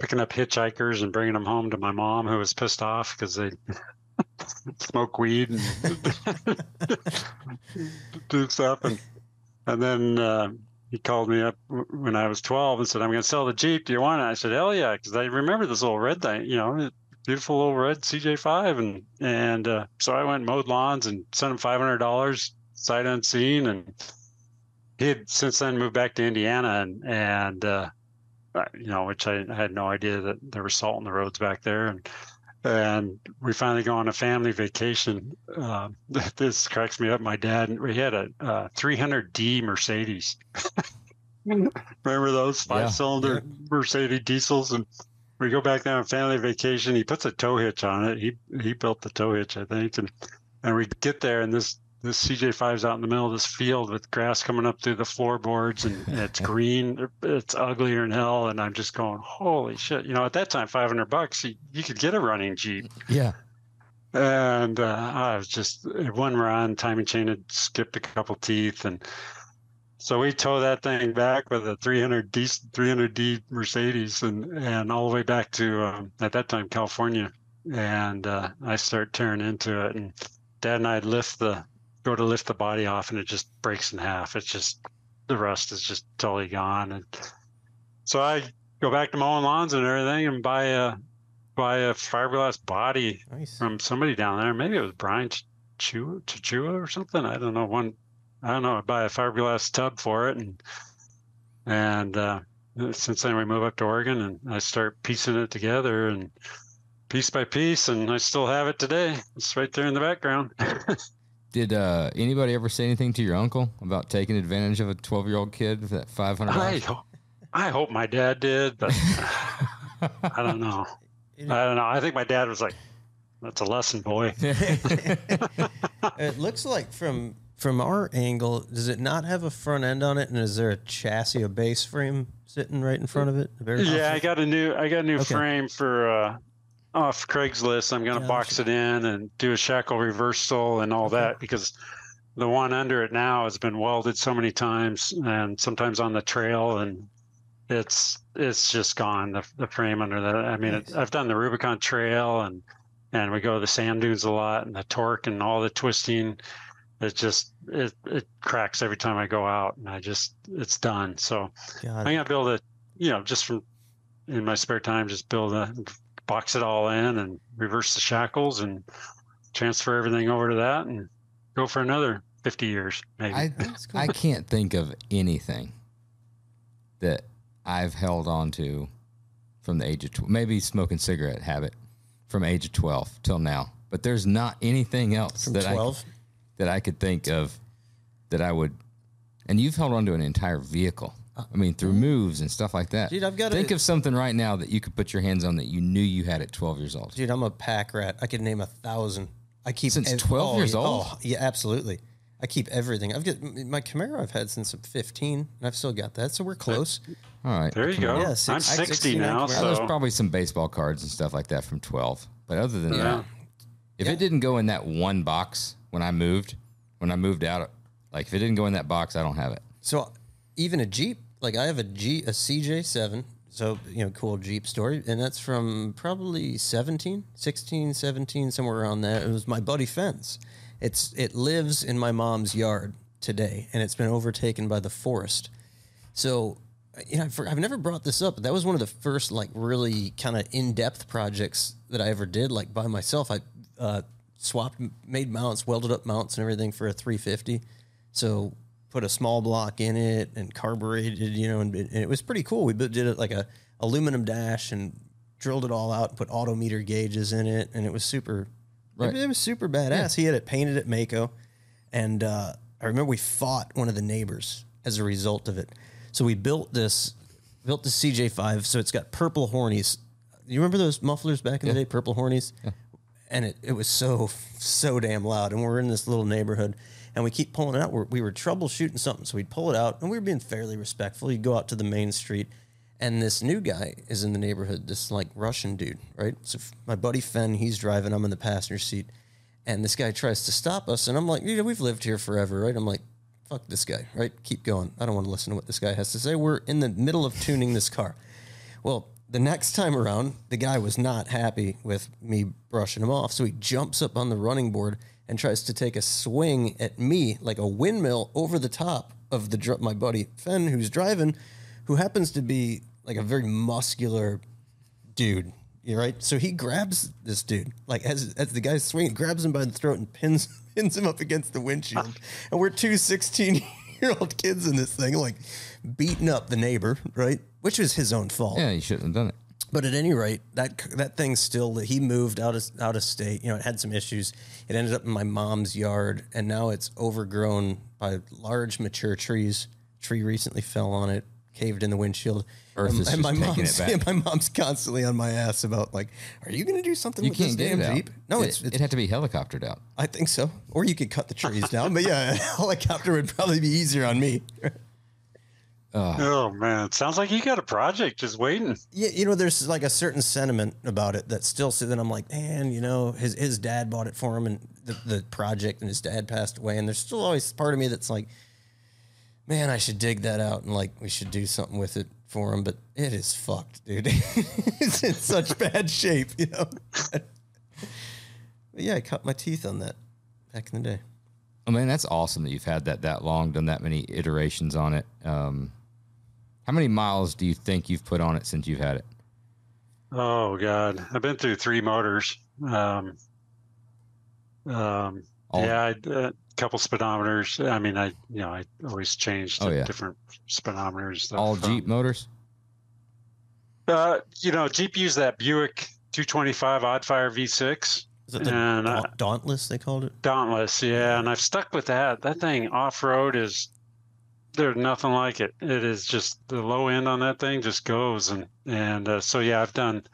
picking up hitchhikers and bringing them home to my mom, who was pissed off because they smoke weed and do stuff. And, and then uh, he called me up when I was twelve and said, I'm going to sell the Jeep. Do you want it? I said, hell yeah, because I remember this little red thing, you know, beautiful little red C J five. And, and uh, so I went and mowed lawns and sent him five hundred dollars sight unseen. And he had since then moved back to Indiana, and, and uh, you know, which I, I had no idea that there was salt in the roads back there. And and we finally go on a family vacation. Uh, this cracks me up. My dad, and we had a uh, three hundred D Mercedes. Remember those five-cylinder yeah, yeah. Mercedes diesels? And we go back down on family vacation. He puts a tow hitch on it. He he built the tow hitch, I think. And and we get there, and this this C J five's out in the middle of this field with grass coming up through the floorboards, and, and it's green. It's uglier than hell. And I'm just going, holy shit. You know, at that time, five hundred bucks, you, you could get a running Jeep. Yeah. And uh, I was just one run, time and chain had skipped a couple teeth. And so we towed that thing back with a three hundred D Mercedes and, and all the way back to, um, at that time, California. And uh, I start tearing into it. And Dad and I lift the, go to lift the body off, and it just breaks in half. It's just, the rust is just totally gone. And so I go back to mowing lawns and everything and buy a buy a fiberglass body nice. From somebody down there. Maybe it was Brian Chua, Chua or something. I don't know. One, I don't know. I buy a fiberglass tub for it. And, and uh, since then we move up to Oregon, and I start piecing it together, and piece by piece, and I still have it today. It's right there in the background. Did uh, anybody ever say anything to your uncle about taking advantage of a twelve-year-old kid with that five hundred dollars? I hope, I hope my dad did, but I don't know. I don't know. I think my dad was like, that's a lesson, boy. It looks like from from our angle, does it not have a front end on it, and is there a chassis, a base frame sitting right in front of it? Yeah, I got a new, I got a new okay. frame for... Uh, off Craigslist. I'm going to yeah, box it in and do a shackle reversal and all okay. that, because the one under it now has been welded so many times, and sometimes on the trail, and it's it's just gone, the, the frame under that. I mean, nice. it, I've done the Rubicon Trail, and and we go to the sand dunes a lot, and the torque and all the twisting, it just it, it cracks every time I go out, and I just, it's done. So God. I'm going to build a, you know, just from in my spare time, just build a box it all in and reverse the shackles and transfer everything over to that and go for another fifty years. Maybe. I, I can't think of anything that I've held on to from the age of twelve, maybe smoking cigarette habit from age of twelve till now, but there's not anything else from that twelve? I, that I could think of that I would, and you've held on to an entire vehicle. I mean, through moves and stuff like that. Dude, I've got Think a, of something right now that you could put your hands on that you knew you had at twelve years old. Dude, I'm a pack rat. I could name a thousand. I keep since ev- twelve oh, years old. Oh, yeah, absolutely. I keep everything. I've got my Camaro. I've had since I'm fifteen, and I've still got that. So we're close. All right, there you go. Yeah, six, I'm sixty now. So. There's probably some baseball cards and stuff like that from twelve. But other than yeah. that, if yeah. it didn't go in that one box when I moved, when I moved out, like if it didn't go in that box, I don't have it. So even a Jeep. Like I have a G, a C J seven, so, you know, cool Jeep story, and that's from probably seventeen, sixteen, seventeen, somewhere around there. It was my buddy Fence. It's It lives in my mom's yard today, and it's been overtaken by the forest. So, you know, I've, I've never brought this up, but that was one of the first, like, really kind of in-depth projects that I ever did, like, by myself. I uh, swapped, made mounts, welded up mounts and everything for a three fifty, so... put a small block in it and carbureted, you know, and, and it was pretty cool. We did it like a aluminum dash and drilled it all out and put autometer gauges in it, and it was super, right. it, it was super badass. Yeah. He had it painted at Mako, and uh, I remember we fought one of the neighbors as a result of it. So we built this, built the C J five, so it's got purple hornies. You remember those mufflers back in yeah. the day, purple hornies? Yeah. And it, it was so, so damn loud. And we're in this little neighborhood, and we keep pulling it out. We're, we were troubleshooting something, so we'd pull it out, and we were being fairly respectful. You'd go out to the main street, and this new guy is in the neighborhood, this, like, Russian dude, right? So my buddy Fenn, he's driving. I'm in the passenger seat, and this guy tries to stop us, and I'm like, you know, we've lived here forever, right? I'm like, fuck this guy, right? Keep going. I don't want to listen to what this guy has to say. We're in the middle of tuning this car. Well, the next time around, the guy was not happy with me brushing him off, so he jumps up on the running board and tries to take a swing at me like a windmill over the top of the dr- my buddy Fenn, who's driving, who happens to be like a very muscular dude, you're right? So he grabs this dude, like as, as the guy's swinging, grabs him by the throat and pins pins him up against the windshield. And we're two sixteen-year-old kids in this thing, like beating up the neighbor, right? Which was his own fault. Yeah, he shouldn't have done it. But at any rate, that that thing still, he moved out of out of state. You know, it had some issues. It ended up in my mom's yard, and now it's overgrown by large mature trees. Tree recently fell on it, caved in the windshield. Earth and, is and just my mom's, it back. And my mom's constantly on my ass about, like, are you going to do something you with this damn Jeep? No, it, it's, it's... It had to be helicoptered out. I think so. Or you could cut the trees down. But yeah, a helicopter would probably be easier on me. Uh, oh, man. It sounds like you got a project just waiting. Yeah, you know, there's like a certain sentiment about it that still, so then I'm like, man, you know, his his dad bought it for him, and the, the project, and his dad passed away. And there's still always part of me that's like, man, I should dig that out, and like we should do something with it for him. But it is fucked, dude. It's in such bad shape, you know. But yeah, I cut my teeth on that back in the day. Oh, man, that's awesome that you've had that that long, done that many iterations on it. Um, How many miles do you think you've put on it since you've had it? Oh, God. I've been through three motors. Um, um, yeah, I, a couple speedometers. I mean, I you know, I always changed oh, yeah. different speedometers. All from, Jeep motors? Uh, you know, Jeep used that Buick two twenty-five Oddfire V six. Is it the and, da- Dauntless, they called it? Dauntless, yeah. And I've stuck with that. That thing off-road is... There's nothing like it. It is just the low end on that thing just goes. And, and uh, so, yeah, I've done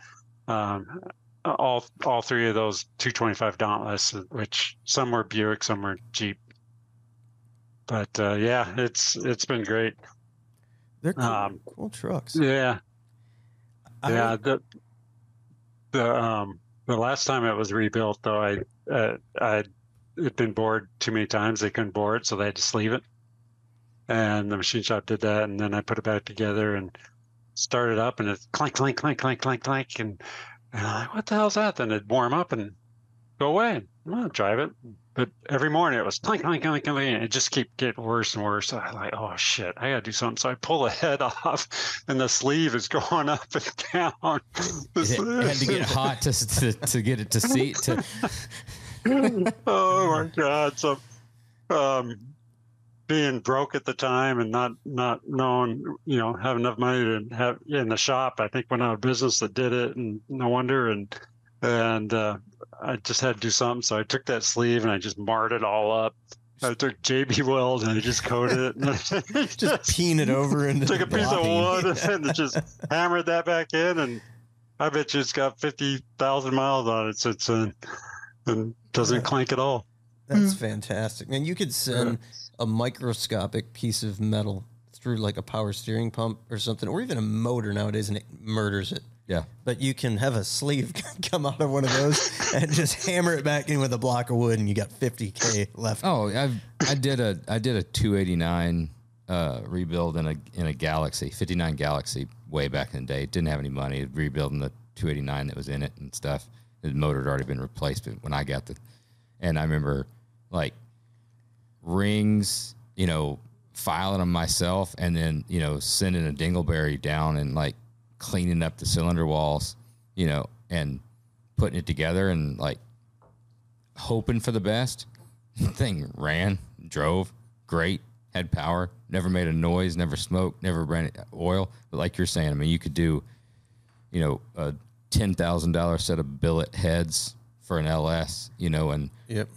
um, all all three of those two twenty-five Dauntless, which some were Buick, some were Jeep. But, uh, yeah, it's it's been great. They're cool, um, cool trucks. Yeah. I yeah. Heard... The, the, um, the last time it was rebuilt, though, I uh, I had been bored too many times. They couldn't bore it, so they had to sleeve it. And the machine shop did that, and then I put it back together and started up, and it's clank, clank, clank, clank, clank, clank, and, and I'm like, what the hell's that? Then it'd warm up and go away. I'm gonna drive it, but every morning it was clank, clank, clank, clank, and it just kept getting worse and worse. So I'm like, oh shit, I gotta do something. So I pull the head off, and the sleeve is going up and down. It, it had to get hot to to, to get it to seat. To... oh my god! So, um. being broke at the time and not, not knowing, you know, have enough money to have in the shop. I think went out of business that did it, and no wonder. And, and uh, I just had to do something. So I took that sleeve and I just marred it all up. I took J B Weld and I just coated it. And just, just peen it over and took a piece blocky. of wood and just hammered that back in. And I bet you it's got fifty thousand miles on it since then, and doesn't clank at all. That's fantastic. And you could send a microscopic piece of metal through like a power steering pump or something, or even a motor nowadays, and it murders it. Yeah. But you can have a sleeve come out of one of those and just hammer it back in with a block of wood, and you got fifty K left. Oh, I I did a I did a two eighty-nine uh, rebuild in a in a Galaxy, fifty-nine Galaxy, way back in the day. Didn't have any money. Rebuilding the two eighty-nine that was in it and stuff. The motor had already been replaced when I got the, and I remember like rings, you know, filing them myself, and then, you know, sending a dingleberry down and like cleaning up the cylinder walls, you know, and putting it together and like hoping for the best. The thing ran, drove great, had power, never made a noise, never smoked, never ran oil. But like you're saying, I mean, you could do, you know, a ten thousand dollars set of billet heads for an L S, you know, and yep.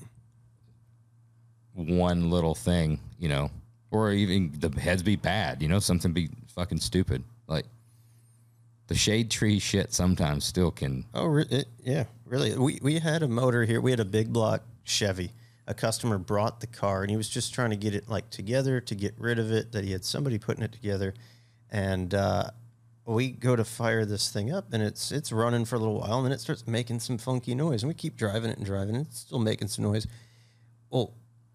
one little thing, you know, Or even the heads be bad, you know, something be fucking stupid. Like the shade tree shit sometimes still can. Oh, re- it, yeah, really. We we had a motor here. We had a big block Chevy. A customer brought the car, and he was just trying to get it, like, together to get rid of it, that he had somebody putting it together. And uh, we go to fire this thing up, and it's it's running for a little while, and then it starts making some funky noise. And we keep driving it and driving it. It's still making some noise. Well,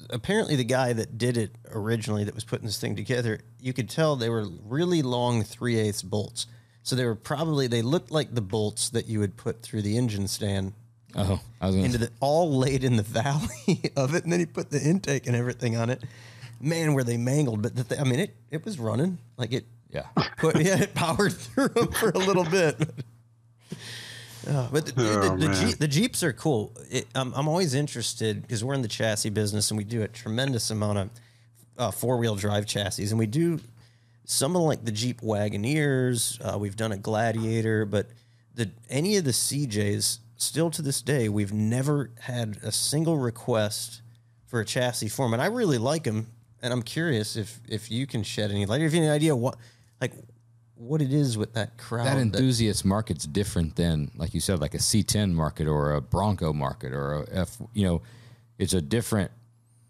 apparently the guy that did it originally, that was putting this thing together, you could tell they were really long three-eighths bolts. So they were probably, they looked like the bolts that you would put through the engine stand. Oh, I was into the, all laid in the valley of it. And then he put the intake and everything on it. Man, were they mangled. But the th- I mean, it, it was running like it. Yeah. Put, yeah. It powered through them for a little bit. Uh, but the, oh, the, the, the, Jeep, the Jeeps are cool. It, um, I'm always interested because we're in the chassis business, and we do a tremendous amount of uh, four-wheel drive chassis. And we do some of like the Jeep Wagoneers. Uh, we've done a Gladiator. But the any of the C Js, still to this day, we've never had a single request for a chassis form. And I really like them. And I'm curious if if you can shed any light, if you have any idea what, like, what it is with that crowd. That enthusiast that, market's different than, like you said, like a C ten market or a Bronco market or a F, you know, it's a different,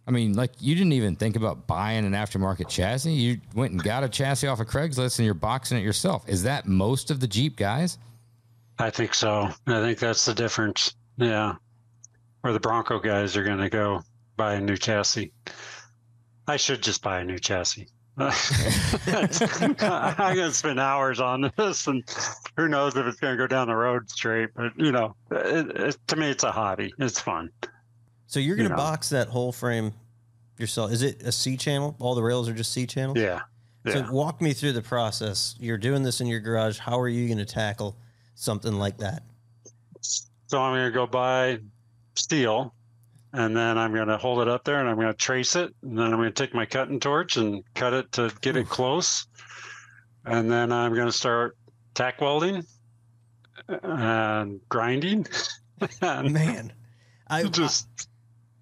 I mean, like, you didn't even think about buying an aftermarket chassis. You went and got a chassis off of Craigslist and you're boxing it yourself. Is that most of the Jeep guys? I think so. I think that's the difference. Yeah. Or the Bronco guys are going to go buy a new chassis. I should just buy a new chassis. I'm gonna spend hours on this, and who knows if it's gonna go down the road straight. But you know, it, it, to me, it's a hobby. It's fun. So you're gonna you know. box that whole frame yourself. Is it a C channel? All the rails are just C channels. Yeah. yeah. So walk me through the process. You're doing this in your garage. How are you gonna tackle something like that? So I'm gonna go buy steel. And then I'm going to hold it up there, and I'm going to trace it. And then I'm going to take my cutting torch and cut it to get it close. And then I'm going to start tack welding and grinding. And Man, I just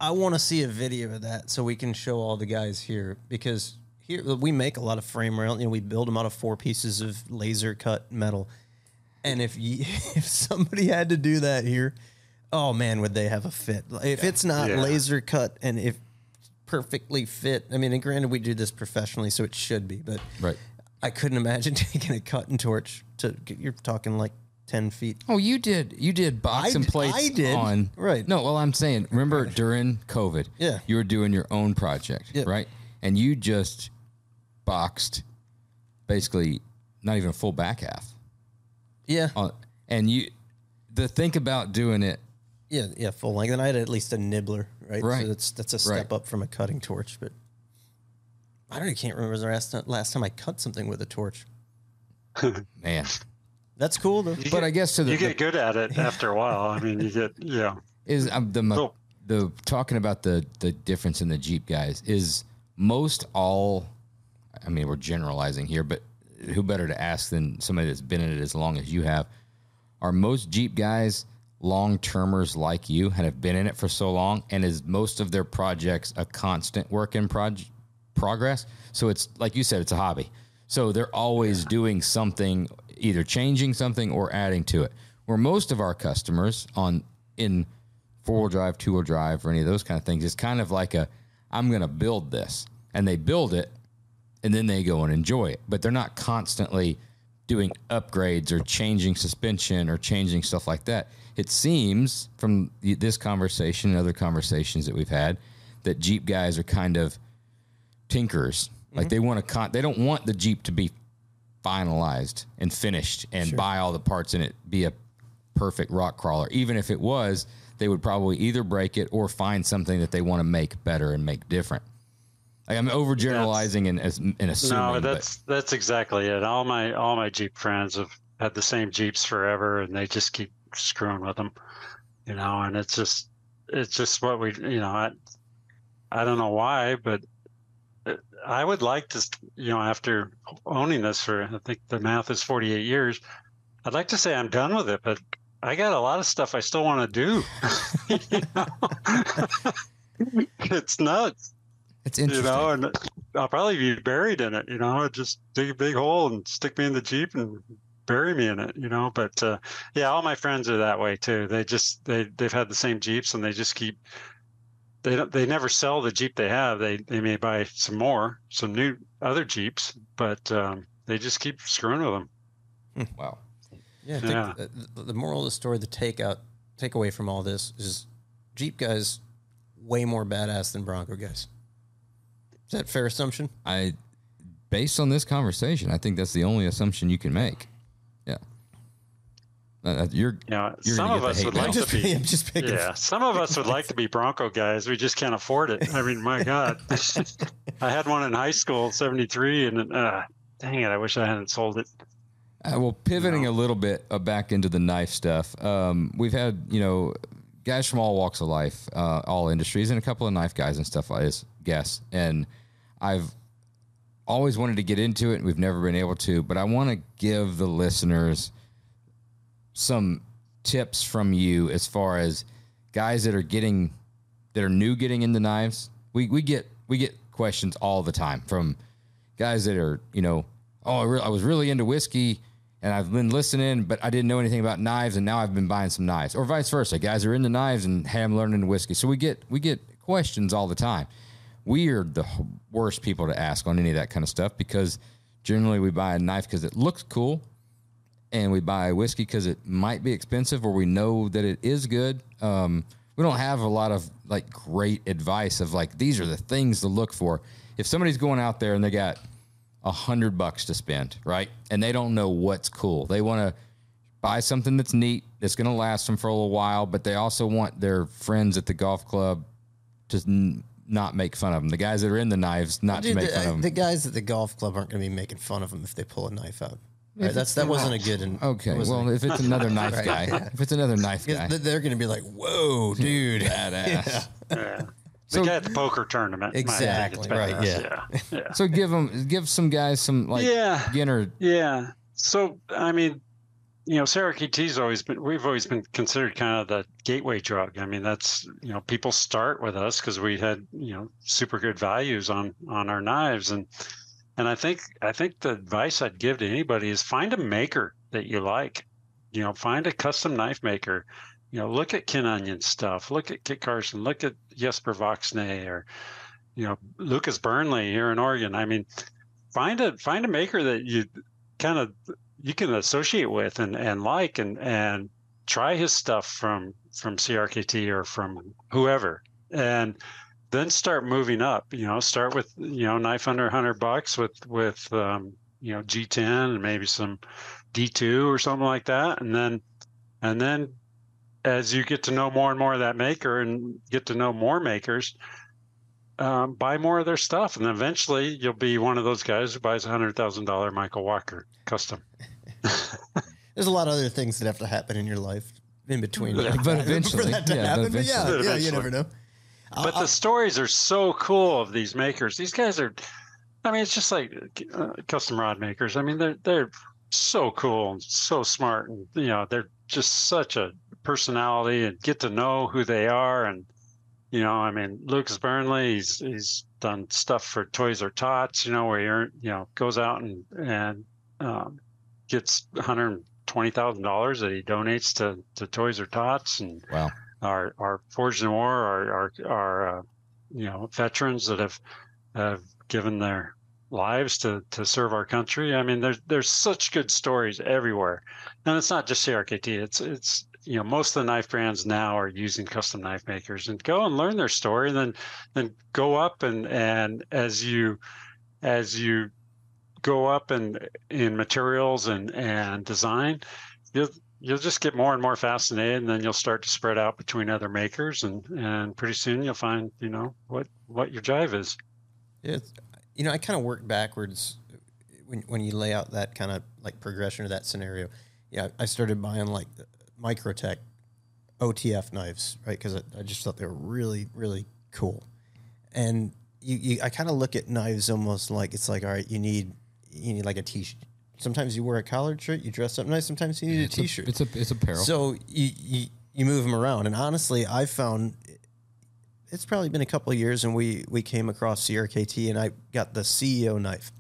I, I want to see a video of that so we can show all the guys here, because here we make a lot of frame rail. You know, we build them out of four pieces of laser cut metal. And if you, if somebody had to do that here. Oh, man, would they have a fit. If it's not yeah. laser cut and if perfectly fit, I mean, and granted, we do this professionally, so it should be, but right. I couldn't imagine taking a cutting torch to, you're talking like ten feet. Oh, you did. You did box I and plates I did. on. Right. No, well, I'm saying, remember during COVID, yeah. you were doing your own project, yep. right? And you just boxed basically not even a full back half. Yeah. Uh, and you, the think about doing it. Yeah, yeah, full length. And I had at least a nibbler, right? Right. So that's that's a step right. up from a cutting torch. But I don't. I can't remember the last time, last time I cut something with a torch. Man, that's cool though. You but get, I guess to the, you get the, good at it yeah. after a while. I mean, you get yeah. Is um, the cool. the talking about the the difference in the Jeep guys is most all. I mean, we're generalizing here, but who better to ask than somebody that's been in it as long as you have? Are most Jeep guys long-termers like you and have been in it for so long, and is most of their projects a constant work in prog- progress? So it's, like you said, it's a hobby. So they're always yeah. doing something, either changing something or adding to it. Where most of our customers on in four-wheel drive, two-wheel drive, or any of those kind of things, it's kind of like a, I'm going to build this. And they build it, and then they go and enjoy it. But they're not constantly doing upgrades or changing suspension or changing stuff like that. It seems from this conversation and other conversations that we've had that Jeep guys are kind of tinkerers. Mm-hmm. Like they want to con- they don't want the Jeep to be finalized and finished and sure. buy all the parts and it be a perfect rock crawler. Even if it was, they would probably either break it or find something that they want to make better and make different. Like I'm overgeneralizing and, and assuming. No, that's but. that's exactly it. All my all my Jeep friends have had the same Jeeps forever, and they just keep screwing with them, you know. And it's just it's just what we, you know. I I don't know why, but I would like to, you know, after owning this for I think the math is forty-eight years, I'd like to say I'm done with it, but I got a lot of stuff I still want to do. You know? *laughs* It's nuts. It's interesting. You know, and I'll probably be buried in it, you know, just dig a big hole and stick me in the Jeep and bury me in it, you know. But uh, yeah, all my friends are that way too. They just, they, they've had the same Jeeps and they just keep, they don't, they never sell the Jeep they have. They, they may buy some more, some new other Jeeps, but um, they just keep screwing with them. Wow. Yeah. I think yeah. The, the moral of the story, the takeout, takeaway from all this is Jeep guys way more badass than Bronco guys. Is that a fair assumption? I, based on this conversation, I think that's the only assumption you can make. Yeah. Uh, you're, yeah, you're some of us would like to be. I'm just picking. Yeah, some of us would like to be Bronco guys. We just can't afford it. I mean, my God, I had one in high school, seventy-three, and uh, dang it, I wish I hadn't sold it. Uh, well, pivoting no. a little bit uh, back into the knife stuff, um, we've had, you know, guys from all walks of life, uh, all industries, and a couple of knife guys and stuff like this, guests. And I've always wanted to get into it, and we've never been able to, but I want to give the listeners some tips from you as far as guys that are getting, that are new getting into knives. We, we get, we get questions all the time from guys that are, you know, oh, I, re- I was really into whiskey and I've been listening, but I didn't know anything about knives, and now I've been buying some knives, or vice versa. Guys are into knives and, hey, I'm learning whiskey. So we get, we get questions all the time. We are the worst people to ask on any of that kind of stuff, because generally we buy a knife because it looks cool, and we buy whiskey because it might be expensive, or we know that it is good. Um, we don't have a lot of like great advice of like, these are the things to look for. If somebody's going out there and they got a hundred bucks to spend, right, and they don't know what's cool, they want to buy something that's neat, that's going to last them for a little while, but they also want their friends at the golf club to n- not make fun of them. The guys that are in the knives, not Dude, to make the, fun of them. The guys at the golf club aren't going to be making fun of them if they pull a knife out. Right, that's that wasn't a good. An, okay, well, if it's another knife right, guy, yeah. if it's another knife guy, they're going to be like, "Whoa, dude, badass!" Yeah. Yeah. So, the guy at the poker tournament, exactly right. Yeah. Yeah. yeah. So give them, give some guys some like yeah. beginner. Yeah. So I mean, you know, Syracuse tea's always been, we've always been considered kind of the gateway drug. I mean, that's, you know, people start with us because we had, you know, super good values on on our knives. And. And I think I think the advice I'd give to anybody is find a maker that you like. You know, find a custom knife maker. You know, look at Ken Onion stuff. Look at Kit Carson. Look at Jesper Voxnay, or, you know, Lucas Burnley here in Oregon. I mean, find a find a maker that you kind of you can associate with and, and like, and and try his stuff from from C R K T or from whoever. And then start moving up, you know, start with, you know, knife under a hundred bucks with, with um, you know, G ten and maybe some D two or something like that. And then, and then as you get to know more and more of that maker and get to know more makers, um, buy more of their stuff. And eventually you'll be one of those guys who buys a one hundred thousand dollars Michael Walker custom. There's a lot of other things that have to happen in your life in between. Yeah, but eventually. For that to yeah, happen, but, but yeah, but yeah, you never know. But the stories are so cool of these makers. These guys are, I mean, it's just like uh, custom rod makers. I mean, they're they're so cool and so smart, and you know, they're just such a personality. And get to know who they are, and you know, I mean, Lucas Burnley, he's he's done stuff for Toys R Tots, you know, where he earn, you know, goes out and and um, gets one hundred twenty thousand dollars that he donates to to Toys R Tots, and wow. Our, our Forged in War, our, our, our uh, you know, veterans that have have given their lives to, to serve our country. I mean, there's there's such good stories everywhere, and it's not just C R K T. It's it's you know, most of the knife brands now are using custom knife makers, and go and learn their story, and then then go up and and as you as you go up and in materials and and design, you'll You'll just get more and more fascinated, and then you'll start to spread out between other makers, and, and pretty soon you'll find, you know, what, what your jive is. It's, you know, I kind of work backwards when when you lay out that kind of like progression of that scenario. Yeah, I started buying like Microtech O T F knives, right, because I, I just thought they were really, really cool. And you, you I kind of look at knives almost like it's like, all right, you need you need like a t-shirt. Sometimes you wear a collared shirt, you dress up nice. Sometimes you need it's a t-shirt. A, it's a it's apparel. So you, you you move them around, and honestly, I found it's probably been a couple of years, and we we came across C R K T, and I got the C E O knife,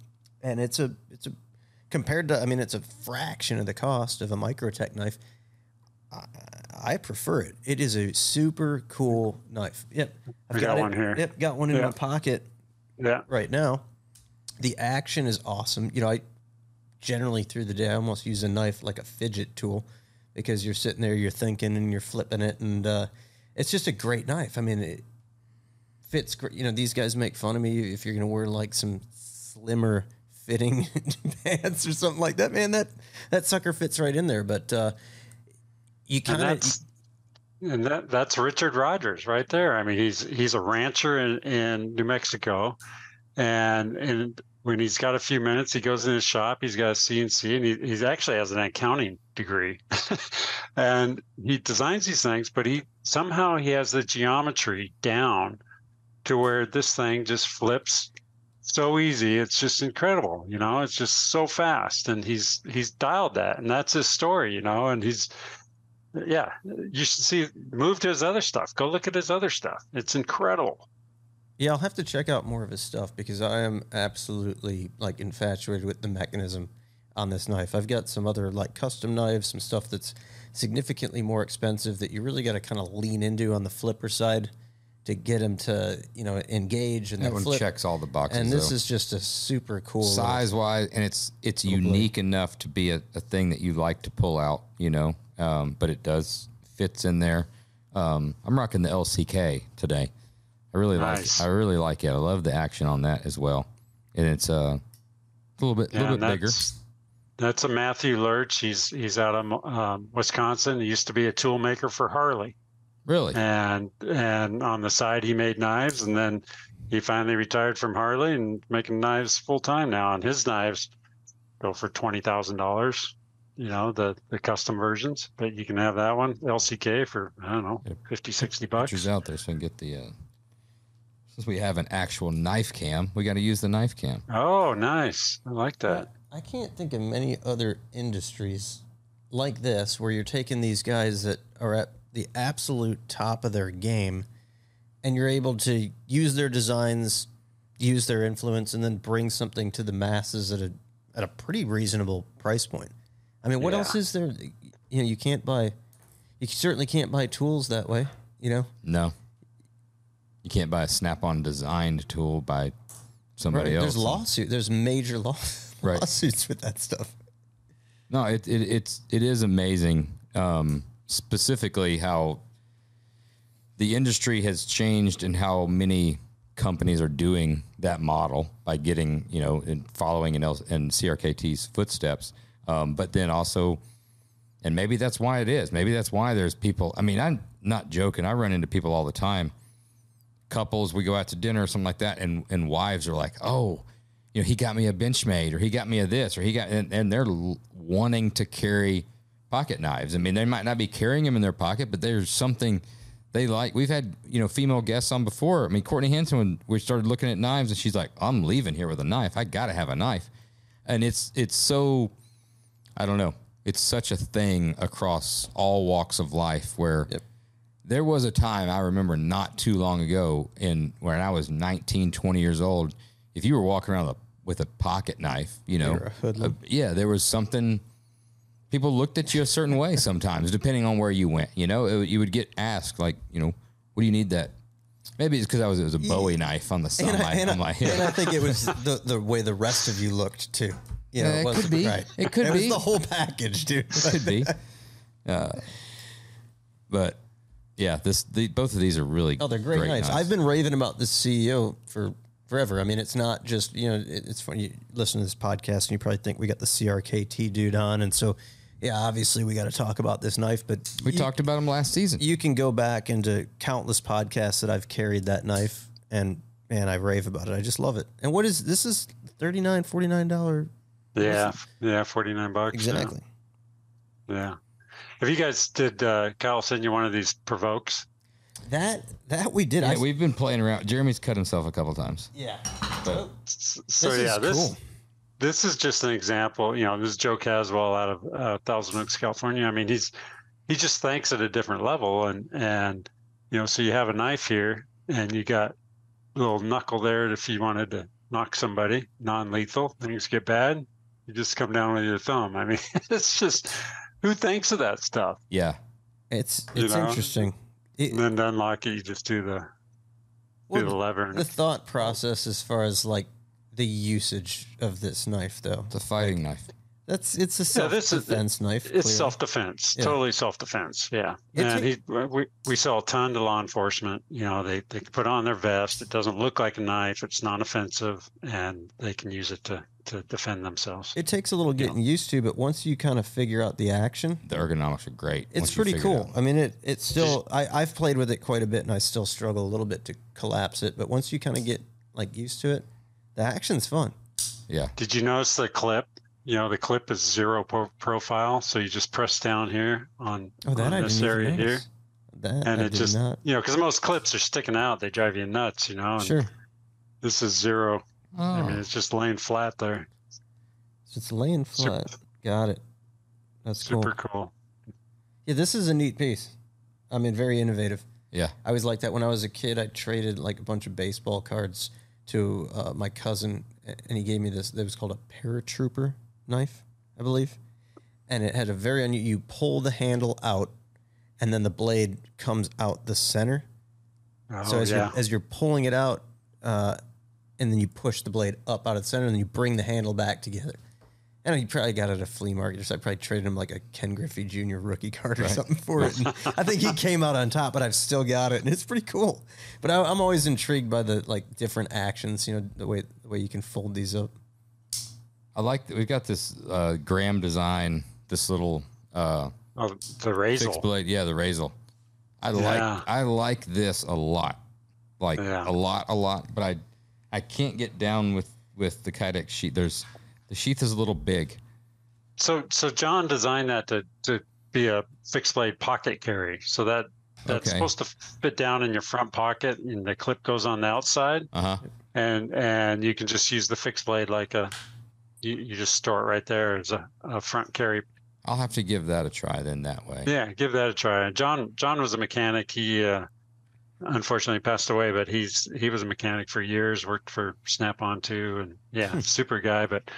and it's a it's a compared to I mean it's a fraction of the cost of a Microtech knife. I, I prefer it. It is a super cool knife. Yep, I've got, got one it, here. Yep, got one in yeah. my pocket. Yeah, right now, the action is awesome. You know, I generally through the day I almost use a knife like a fidget tool, because you're sitting there, you're thinking, and you're flipping it, and uh, it's just a great knife. I mean, it fits great. You know, these guys make fun of me if you're going to wear, like, some slimmer fitting pants or something like that. Man, that, that sucker fits right in there. But uh, you kind of... And, and that, that's Richard Rogers right there. I mean, he's he's a rancher in, in New Mexico, and and when he's got a few minutes, he goes in his shop, he's got a C N C, and he he's actually has an accounting degree. And he designs these things, but he somehow he has the geometry down to where this thing just flips so easy. It's just incredible, you know, it's just so fast. And he's he's dialed that, and that's his story, you know, and he's yeah, you should see move to his other stuff. Go look at his other stuff. It's incredible. Yeah, I'll have to check out more of his stuff, because I am absolutely like infatuated with the mechanism on this knife. I've got some other like custom knives, some stuff that's significantly more expensive that you really got to kind of lean into on the flipper side to get them to, you know, engage. And that one flip. Checks all the boxes. And this though. Is just a super cool size wise, and it's it's unique blade. Enough to be a, a thing that you like to pull out, you know. Um, but it does fits in there. Um, I'm rocking the L C K today. I really nice. like it. I really like it. I love the action on that as well, and it's uh, a little bit, yeah, little bit that's, bigger. That's a Matthew Lurch. He's he's out of um, Wisconsin. He used to be a tool maker for Harley. Really? And and on the side he made knives, and then he finally retired from Harley and making knives full time now. And his knives go for twenty thousand dollars. You know, the, the custom versions, but you can have that one L C K for, I don't know, fifty, sixty bucks. Pictures out there, so we can get the, uh, since we have an actual knife cam, we got to use the knife cam. Oh, nice. I like that. I can't think of many other industries like this where you're taking these guys that are at the absolute top of their game, and you're able to use their designs, use their influence, and then bring something to the masses at a, at a pretty reasonable price point. I mean, what yeah. else is there? You know, you can't buy, you certainly can't buy tools that way, you know? No. You can't buy a Snap-on designed tool by somebody right. else. There's lawsuits. There's major law- right. lawsuits with that stuff. No, it, it, it's, it is amazing, um, specifically how the industry has changed and how many companies are doing that model by getting, you know, and following in, L- in C R K T's footsteps. Um, but then also, and maybe that's why it is. Maybe that's why there's people. I mean, I'm not joking. I run into people all the time. Couples, we go out to dinner or something like that, and, and wives are like, oh, you know, he got me a Benchmade, or he got me a this, or he got, and, and they're l- wanting to carry pocket knives. I mean, they might not be carrying them in their pocket, but there's something they like. We've had, you know, female guests on before. I mean, Courtney Henson, when we started looking at knives, and she's like, I'm leaving here with a knife. I got to have a knife. And it's it's so... I don't know. It's such a thing across all walks of life where yep. there was a time I remember not too long ago in when I was nineteen, twenty years old, if you were walking around with a, with a pocket knife, you know, a, yeah, there was something, people looked at you a certain way sometimes, depending on where you went, you know, it, you would get asked like, you know, what do you need that? Maybe it's because I was, it was a Bowie yeah. knife on the sunlight. And I, and I, and I think it was the, the way the rest of you looked too. You know, yeah, it, it could be. Right. It could it be was the whole package, dude. It could be. Uh, but yeah, this the, both of these are really oh, they're great, great knives. knives. I've been raving about this C E O for forever. I mean, it's not just you know, it, it's funny. You listen to this podcast and you probably think we got the C R K T dude on, and so yeah, obviously we got to talk about this knife. But we you, talked about him last season. You can go back into countless podcasts that I've carried that knife, and man, I rave about it. I just love it. And what is this? Is thirty-nine, forty-nine dollars. Yeah, yeah, forty-nine bucks. Exactly. Yeah. yeah. Have you guys, did uh, Kyle send you one of these provokes? That that we did. Yeah, I, we've been playing around. Jeremy's cut himself a couple times. Yeah. But, so, so this yeah, this, cool. this is just an example. You know, this is Joe Caswell out of uh, Thousand Oaks, California. I mean, he's he just thinks at a different level. And, and you know, so you have a knife here, and you got a little knuckle there if you wanted to knock somebody, non-lethal. Things get bad, you just come down with your thumb. I mean, it's just, who thinks of that stuff? Yeah, it's it's you know? Interesting. It, and then to unlock it, you just do the well, do the lever. The thought process as far as like the usage of this knife, though, the fighting like, knife. That's it's a self yeah, defense is, knife. It's clearly. self defense, yeah. totally self defense. Yeah, it's and he, we we sell a ton to law enforcement. You know, they they put on their vest. It doesn't look like a knife. It's non offensive, and they can use it to to defend themselves. It takes a little getting yeah. used to, but once you kind of figure out the action, the ergonomics are great. It's pretty cool. It I mean, it it's still I I've played with it quite a bit, and I still struggle a little bit to collapse it. But once you kind of get like used to it, the action's fun. Yeah. Did you notice the clip? You know, the clip is zero pro profile, so you just press down here on, oh, on this area here, that and I it just not. you know, because most clips are sticking out, they drive you nuts, you know. And sure. This is zero. Oh. I mean, it's just laying flat there. So it's laying flat. Super, Got it. That's super cool. cool. Yeah, this is a neat piece. I mean, very innovative. Yeah, I was like that when I was a kid. I traded like a bunch of baseball cards to uh, my cousin, and he gave me this. That was called a paratrooper knife, I believe, and it had a very unusual, you pull the handle out and then the blade comes out the center. Oh, so as, yeah. you're, as you're pulling it out, uh, and then you push the blade up out of the center and then you bring the handle back together. And you probably got it at a flea market, so I probably traded him like a Ken Griffey Junior rookie card or right. something for it. And I think he came out on top, but I've still got it, and it's pretty cool. But I, I'm always intrigued by the like different actions, you know, the way the way you can fold these up. I like that we've got this uh, Graham design, this little uh, oh, the Razel blade, yeah, the Razel. I yeah. like I like this a lot, like yeah. a lot, a lot. But I I can't get down with with the Kydex sheath. There's the sheath is a little big. So so John designed that to to be a fixed blade pocket carry. So that that's okay. supposed to fit down in your front pocket, and the clip goes on the outside, uh-huh. and and you can just use the fixed blade like a. You, you just store it right there as a, a front carry. I'll have to give that a try then that way. Yeah, give that a try. John John was a mechanic. He uh, unfortunately passed away, but he's he was a mechanic for years, worked for Snap-on too, and yeah, super guy. But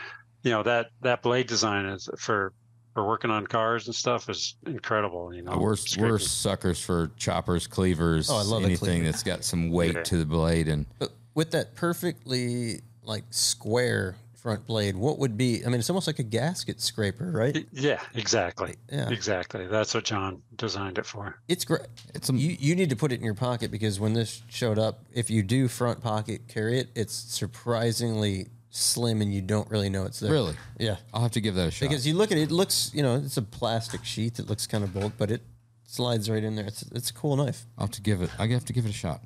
you know, that that blade design is for for working on cars and stuff is incredible. You know, we're scraping. we're suckers for choppers, cleavers, oh, I love anything that's got some weight okay. to the blade, and but with that perfectly like square front blade, what would be, I mean, it's almost like a gasket scraper, right? Yeah, exactly. Yeah, exactly. That's what John designed it for. It's great. It's a, you, you need to put it in your pocket, because when this showed up, if you do front pocket carry it, it's surprisingly slim and you don't really know it's there. Really? Yeah. I'll have to give that a shot. Because you look at it, it looks, you know, it's a plastic sheath. It looks kind of bulk, but it slides right in there. It's, it's a cool knife. I'll have to give it, I have to give it a shot.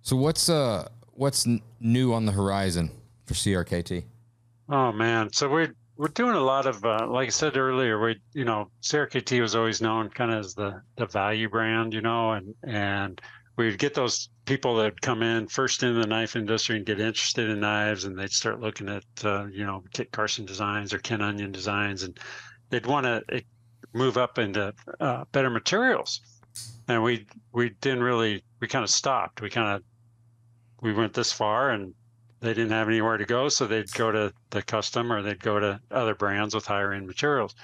So what's, uh, what's n new on the horizon for C R K T? Oh man, so we're we're doing a lot of uh, like I said earlier, we you know C R K T was always known kind of as the the value brand, you know, and and we'd get those people that come in first into the knife industry and get interested in knives, and they'd start looking at uh, you know Kit Carson designs or Ken Onion designs, and they'd want to move up into uh, better materials, and we we didn't really we kind of stopped. We kind of we went this far and they didn't have anywhere to go, so they'd go to the custom or they'd go to other brands with higher end materials.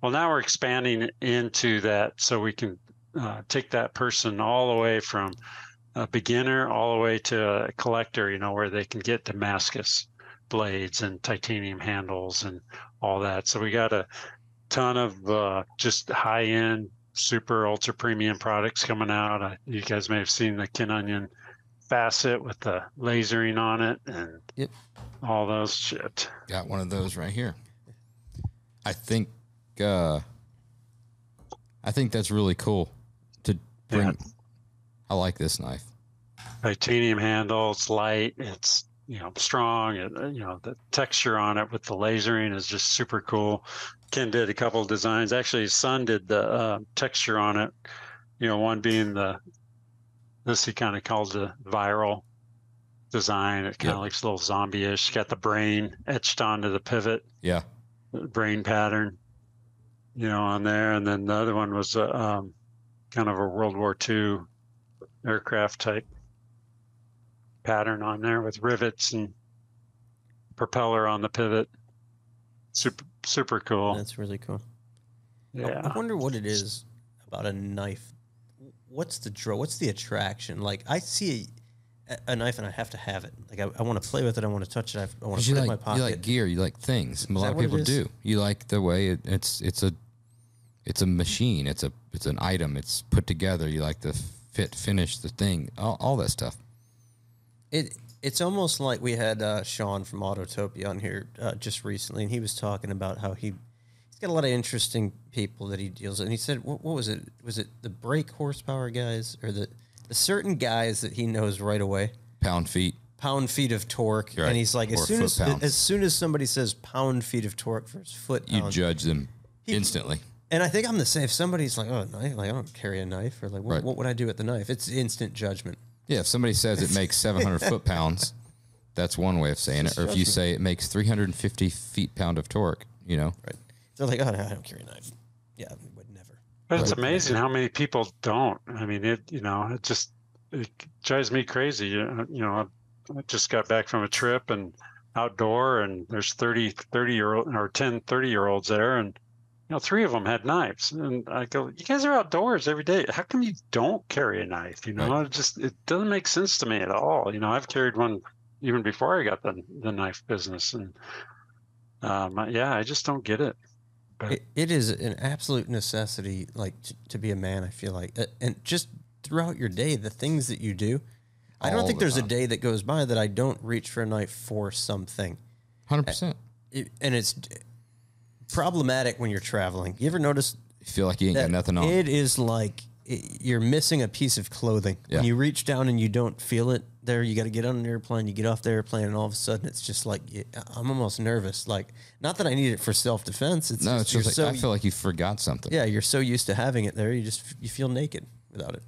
Well, now we're expanding into that, so we can uh, take that person all the way from a beginner all the way to a collector, you know, where they can get Damascus blades and titanium handles and all that. So we got a ton of uh, just high end, super ultra premium products coming out. Uh, you guys may have seen the Ken Onion facet with the lasering on it and yep. all those shit. Got one of those right here. I think uh I think that's really cool to bring. Yeah. I like this knife. Titanium handle, it's light, it's you know strong, it, you know the texture on it with the lasering is just super cool. Ken did a couple of designs. Actually his son did the uh, texture on it. You know, one being the this he kind of calls the viral design. It kind yep. of looks a little zombie-ish. Got the brain etched onto the pivot. Yeah. Brain pattern, you know, on there. And then the other one was a, um, kind of a World War Two aircraft type pattern on there with rivets and propeller on the pivot. Super, super cool. That's really cool. Yeah. I wonder what it is about a knife. What's the draw? What's the attraction? Like, I see a, a knife and I have to have it. Like, I, I want to play with it. I want to touch it. I, I want to put like, it in my pocket. You like gear. You like things. Is a lot of people do. You like the way it, it's it's a it's a machine. It's a it's an item. It's put together. You like the fit, finish, the thing, all, all that stuff. It. It's almost like we had uh, Sean from Autotopia on here uh, just recently, and he was talking about how he, he's got a lot of interesting people that he deals with. And he said, what, what was it? Was it the brake horsepower guys or the, the certain guys that he knows right away? Pound-feet. Pound-feet of torque. Right. And he's like, as soon as, as soon as somebody says pound-feet of torque versus foot-pound. You judge them he, instantly. And I think I'm the same. If somebody's like, oh, knife, like I don't carry a knife, or like, what, right. what would I do with the knife? It's instant judgment. Yeah, if somebody says it makes seven hundred foot-pounds, that's one way of saying it. Or if you say it makes three hundred fifty feet-pound of torque, you know. Right. They're like, oh, no, I don't carry a knife. Yeah, I would never. But it's amazing how many people don't. I mean, it you know, it just it drives me crazy. You know, I just got back from a trip and outdoor, and there's thirty, thirty-year-old or ten thirty-year-olds there, and, you know, three of them had knives, and I go, you guys are outdoors every day. How come you don't carry a knife? You know, right. It just, it doesn't make sense to me at all. You know, I've carried one even before I got the the knife business, and um, yeah, I just don't get it. But it, it is an absolute necessity, like to, to be a man, I feel like, and just throughout your day, the things that you do, I don't think the there's time. a day that goes by that I don't reach for a knife for something. one hundred percent. And it's problematic when you're traveling. You ever notice? You feel like you ain't got nothing on. It is like it, you're missing a piece of clothing. Yeah. When you reach down and you don't feel it there, you got to get on an airplane, you get off the airplane, and all of a sudden it's just like, I'm almost nervous. Like, not that I need it for self-defense. It's no, just, it's just like, so, I feel like you forgot something. Yeah, you're so used to having it there, you just, you feel naked without it.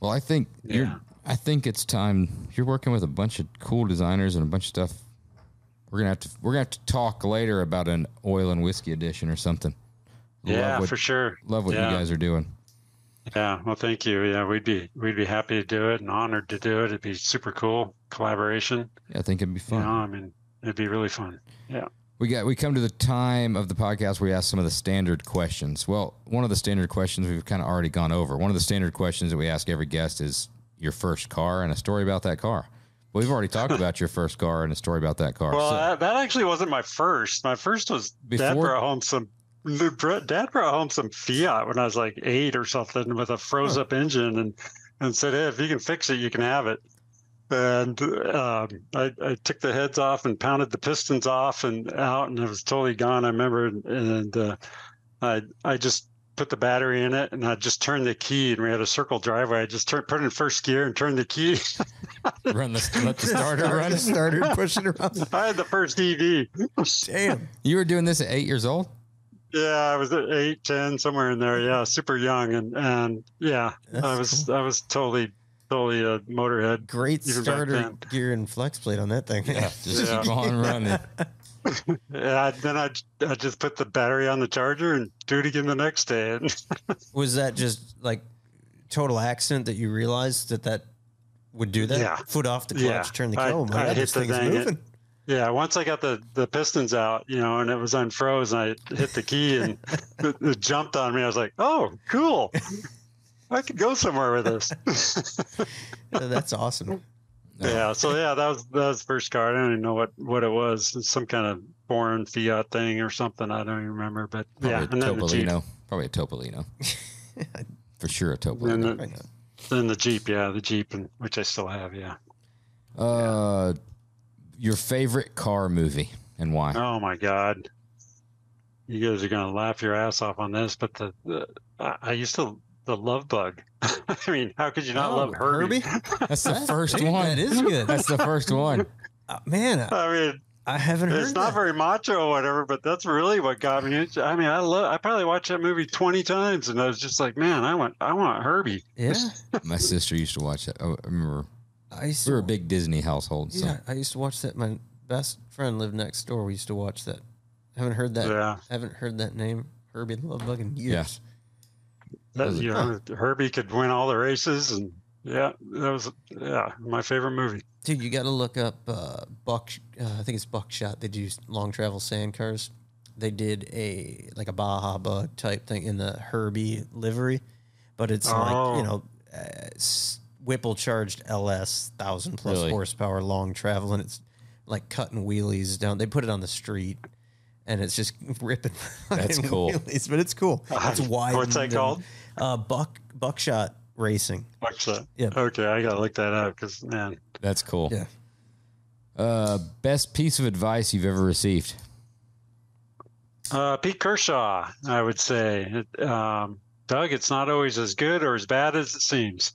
Well, I think yeah. you're, I think it's time, you're working with a bunch of cool designers and a bunch of stuff. We're gonna have to we're gonna have to talk later about an oil and whiskey edition or something. Yeah, what, for sure. Love what yeah. you guys are doing. Yeah, well, thank you. Yeah, we'd be we'd be happy to do it and honored to do it. It'd be super cool collaboration. Yeah, I think it'd be fun. You know, I mean, it'd be really fun. Yeah. We got we come to the time of the podcast where we ask some of the standard questions. Well, one of the standard questions we've kind of already gone over. One of the standard questions that we ask every guest is your first car and a story about that car. We've already talked about your first car and a story about that car. Well, so, that, that actually wasn't my first. My first was before, Dad brought home some Dad brought home some Fiat when I was like eight or something with a froze up engine, and and said, hey, if you can fix it, you can have it. And um, I, I took the heads off and pounded the pistons off and out, and it was totally gone. I remember, and, and uh, I I just put the battery in it, and I just turned the key, and we had a circle driveway. I just turned, put it in first gear and turned the key. Run the, let the starter run. The starter and push it around. I had the first E V. Damn. You were doing this at eight years old? Yeah, I was at eight, ten, somewhere in there. Yeah, super young. And, and yeah, That's I was cool. I was totally, totally a motorhead. Great starter gear and flex plate on that thing. Yeah, just yeah. keep on running. Yeah, then I, I just put the battery on the charger and do it again the next day. Was that just like total accident that you realized that that would do that? Yeah. Foot off the clutch, yeah. turn the key. Oh my God, this thing's moving. Yeah, once I got the, the pistons out, you know, and it was unfroze, and I hit the key and it, it jumped on me. I was like, oh, cool. I could go somewhere with this. That's awesome. No. Yeah, so yeah, that was that was the first car. I don't even know what, what it was. It was some kind of foreign Fiat thing or something. I don't even remember. But probably yeah, a and then the Jeep. Probably a Topolino. For sure, a Topolino. Then the, then the Jeep, yeah, the Jeep, and which I still have, yeah. Uh, yeah. Your favorite car movie and why? Oh my God, you guys are gonna laugh your ass off on this, but the, the I, I used to. The Love Bug. I mean, how could you not oh, love Herbie? Herbie? That's the first one. That is good. That's the first one. Uh, man, I, I mean, I haven't heard It's not that. very macho or whatever, but that's really what got me. I mean, I love. I probably watched that movie twenty times, and I was just like, man, I want, I want Herbie. Yeah. My sister used to watch that. I remember. I used to, we were a big Disney household. Yeah, so. I used to watch that. My best friend lived next door. We used to watch that. I haven't heard that. Yeah. I haven't heard that name, Herbie the Love Bug, in years. Yeah. That, you know, Herbie could win all the races and Yeah, that was yeah my favorite movie. Dude, you got to look up uh, Buck. Uh, I think it's Buckshot. They do long travel sand cars. They did a like a Baja Bug type thing in the Herbie livery, but it's oh. like you know, uh, Whipple charged L S thousand plus really? horsepower long travel, and it's like cutting wheelies down. They put it on the street, and it's just ripping. That's cool. Wheelies, but it's cool. It's uh, wide. What's that called? Uh, Buck Buckshot Racing. Buckshot. Yeah. Okay, I gotta look that up because man, that's cool. Yeah. Uh, best piece of advice you've ever received. Uh, Pete Kershaw, I would say. It, um, Doug, it's not always as good or as bad as it seems.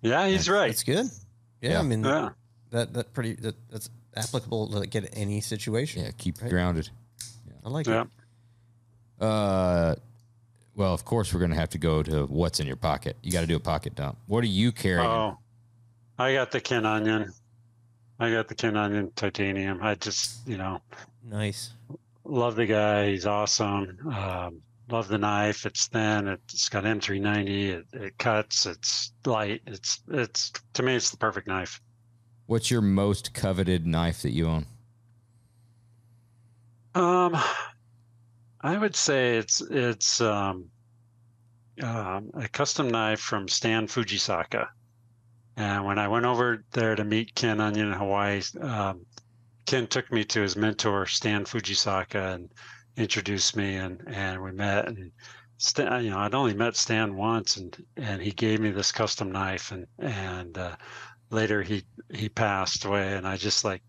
Yeah, he's right. That's good. Yeah, yeah. I mean yeah. that that pretty that, that's applicable to get any situation. Yeah, keep right? grounded. Yeah. I like yeah. it. Uh, well, of course we're gonna have to go to what's in your pocket. You got to do a pocket dump. What are you carrying? Oh, I got the Ken Onion. I got the Ken Onion titanium. I just you know. Nice. Love the guy. He's awesome. Um, love the knife. It's thin. It's got M three ninety. It, it cuts. It's light. It's it's to me, it's the perfect knife. What's your most coveted knife that you own? Um, I would say it's it's um, um, a custom knife from Stan Fujisaka. And when I went over there to meet Ken Onion in Hawaii, um, Ken took me to his mentor, Stan Fujisaka, and introduced me, and, and we met. And Stan, you know, I'd only met Stan once, and, and he gave me this custom knife. And and uh, later he he passed away, and I just like,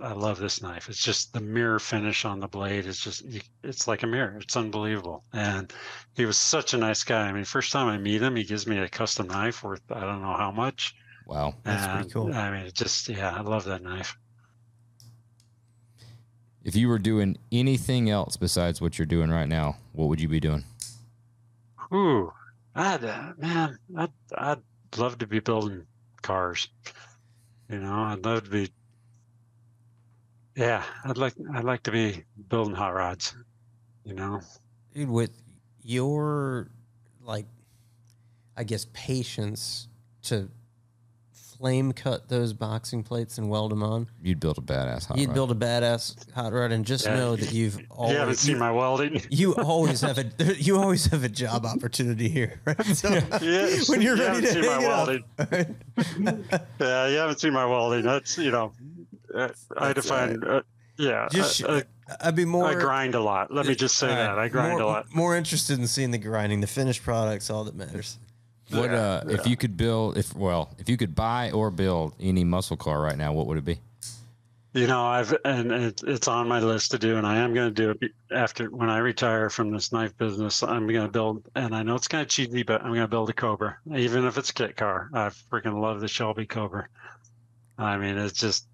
I love this knife. It's just the mirror finish on the blade. It's just, it's like a mirror. It's unbelievable. And he was such a nice guy. I mean, first time I meet him, he gives me a custom knife worth I don't know how much. Wow, that's and, pretty cool. I mean, it just yeah, I love that knife. If you were doing anything else besides what you're doing right now, what would you be doing? Ooh, I'd, uh, man, I'd, I'd love to be building cars. You know, I'd love to be, yeah, I'd like, I'd like to be building hot rods, you know? Dude, with your, like, I guess, patience to flame cut those boxing plates and weld them on. You'd build a badass hot You'd rod. You'd build a badass hot rod, and just yeah. know that you've always. You haven't seen my welding. You always have a you always have a job opportunity here, right? So yeah. When you're you ready to see my welding. Right? Yeah, you haven't seen my welding. That's you know, uh, that's I define. Right. Uh, yeah, just, uh, uh, I'd be more. I grind a lot. Let me just say uh, that I grind more, a lot. More interested in seeing the grinding, the finished product's all that matters. What uh, yeah. if you could build if well if you could buy or build any muscle car right now, what would it be? You know, I've and it, it's on my list to do, and I am going to do it after when I retire from this knife business. I'm going to build, and I know it's kind of cheesy, but I'm going to build a Cobra, even if it's a kit car. I freaking love the Shelby Cobra. I mean, it's just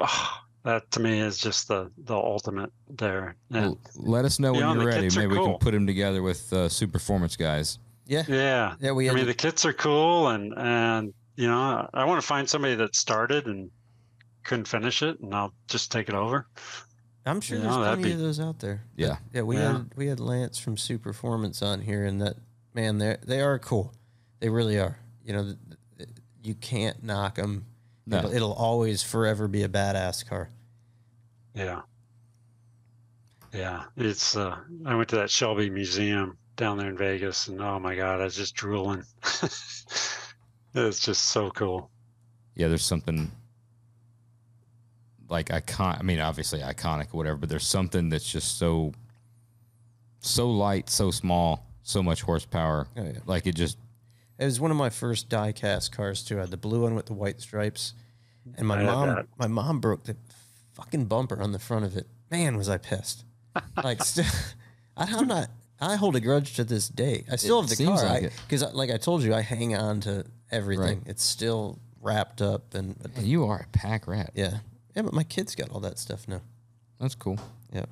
oh, that to me is just the the ultimate there. Well, let us know when you're ready. Maybe cool. we can put them together with uh, Super Performance guys. Yeah, yeah. yeah we I mean, the kits are cool, and and you know, I want to find somebody that started and couldn't finish it, and I'll just take it over. I'm sure you there's know, plenty be... of those out there. Yeah, but, yeah. We yeah. had we had Lance from Super Performance on here, and that man, they they are cool. They really are. You know, you can't knock them. No. It'll, it'll always forever be a badass car. Yeah, yeah. It's. Uh, I went to that Shelby museum down there in Vegas, and oh my God, I was just drooling. It's just so cool. Yeah, there's something like icon. I mean, obviously iconic, or whatever, but there's something that's just so, so light, so small, so much horsepower. Oh, yeah. Like it just. It was one of my first die-cast cars too. I had the blue one with the white stripes, and my I mom, my mom broke the fucking bumper on the front of it. Man, was I pissed! Like, st- I, I'm not. I hold a grudge to this day. I still it have the car like because, like I told you, I hang on to everything. Right. It's still wrapped up, and yeah, the, you are a pack rat. Yeah, yeah. But my kid's got all that stuff now. That's cool. Yeah,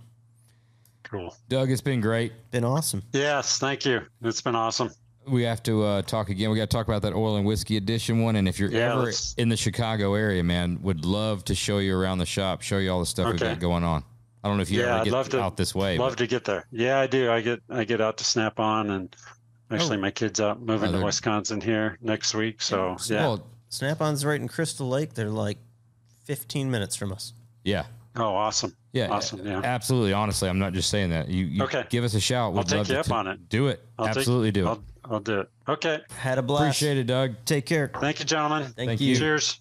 cool. Doug, it's been great. Been awesome. Yes, thank you. It's been awesome. We have to uh, talk again. We got to talk about that oil and whiskey edition one. And if you're yeah, ever let's... in the Chicago area, man, would love to show you around the shop, show you all the stuff okay. we've got going on. I don't know if you yeah, ever get I'd love to, out this way. Love but. to get there. Yeah, I do. I get I get out to Snap-on, and Actually, oh. my kids are moving oh, to Wisconsin here next week. So, yeah. yeah. Well, Snap-on's right in Crystal Lake. They're like fifteen minutes from us. Yeah. Oh, awesome. Yeah. Awesome. Yeah. Absolutely. Honestly, I'm not just saying that. You, you okay. give us a shout. We'd I'll take you up on it. Do it. I'll absolutely take, do it. I'll, I'll do it. Okay. Had a blast. Appreciate it, Doug. Take care. Thank you, gentlemen. Thank, Thank you. you. Cheers.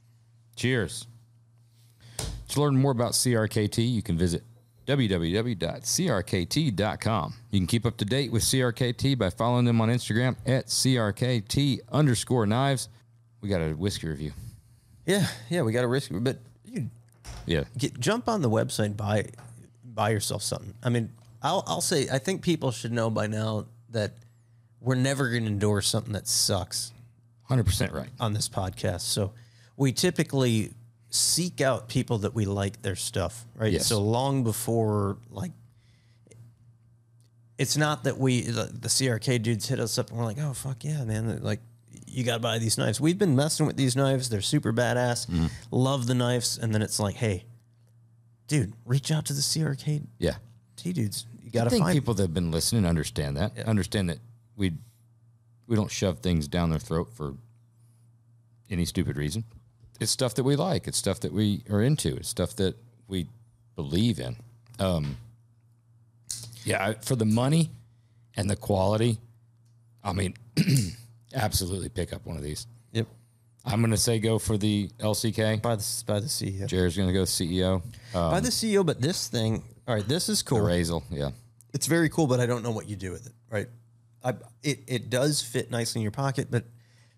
Cheers. To learn more about C R K T, you can visit w w w dot c r k t dot com. You can keep up to date with C R K T by following them on Instagram at C R K T underscore knives. We got a whiskey review. Yeah. Yeah. We got a whiskey, but you yeah. get, jump on the website and buy, buy yourself something. I mean, I'll, I'll say, I think people should know by now that we're never going to endorse something that sucks. one hundred percent right. On this podcast. So we typically seek out people that we like their stuff, right? Yes. So long before, like, it's not that we, the, the C R K dudes hit us up and we're like, oh, fuck yeah, man. They're like, you got to buy these knives. We've been messing with these knives. They're super badass. Mm. Love the knives. And then it's like, hey, dude, reach out to the C R K yeah. T dudes. You got to find people that have been listening understand that. Yeah. Understand that we we don't shove things down their throat for any stupid reason. It's stuff that we like. It's stuff that we are into. It's stuff that we believe in. Um, yeah, I, for the money and the quality, I mean, absolutely pick up one of these. Yep. I'm going to say go for the L C K. By the, by the C E O. Jared's going to go C E O. Um, by the C E O, but this thing, all right, this is cool. The Razel, yeah. It's very cool, but I don't know what you do with it, right? I, it, it does fit nicely in your pocket, but...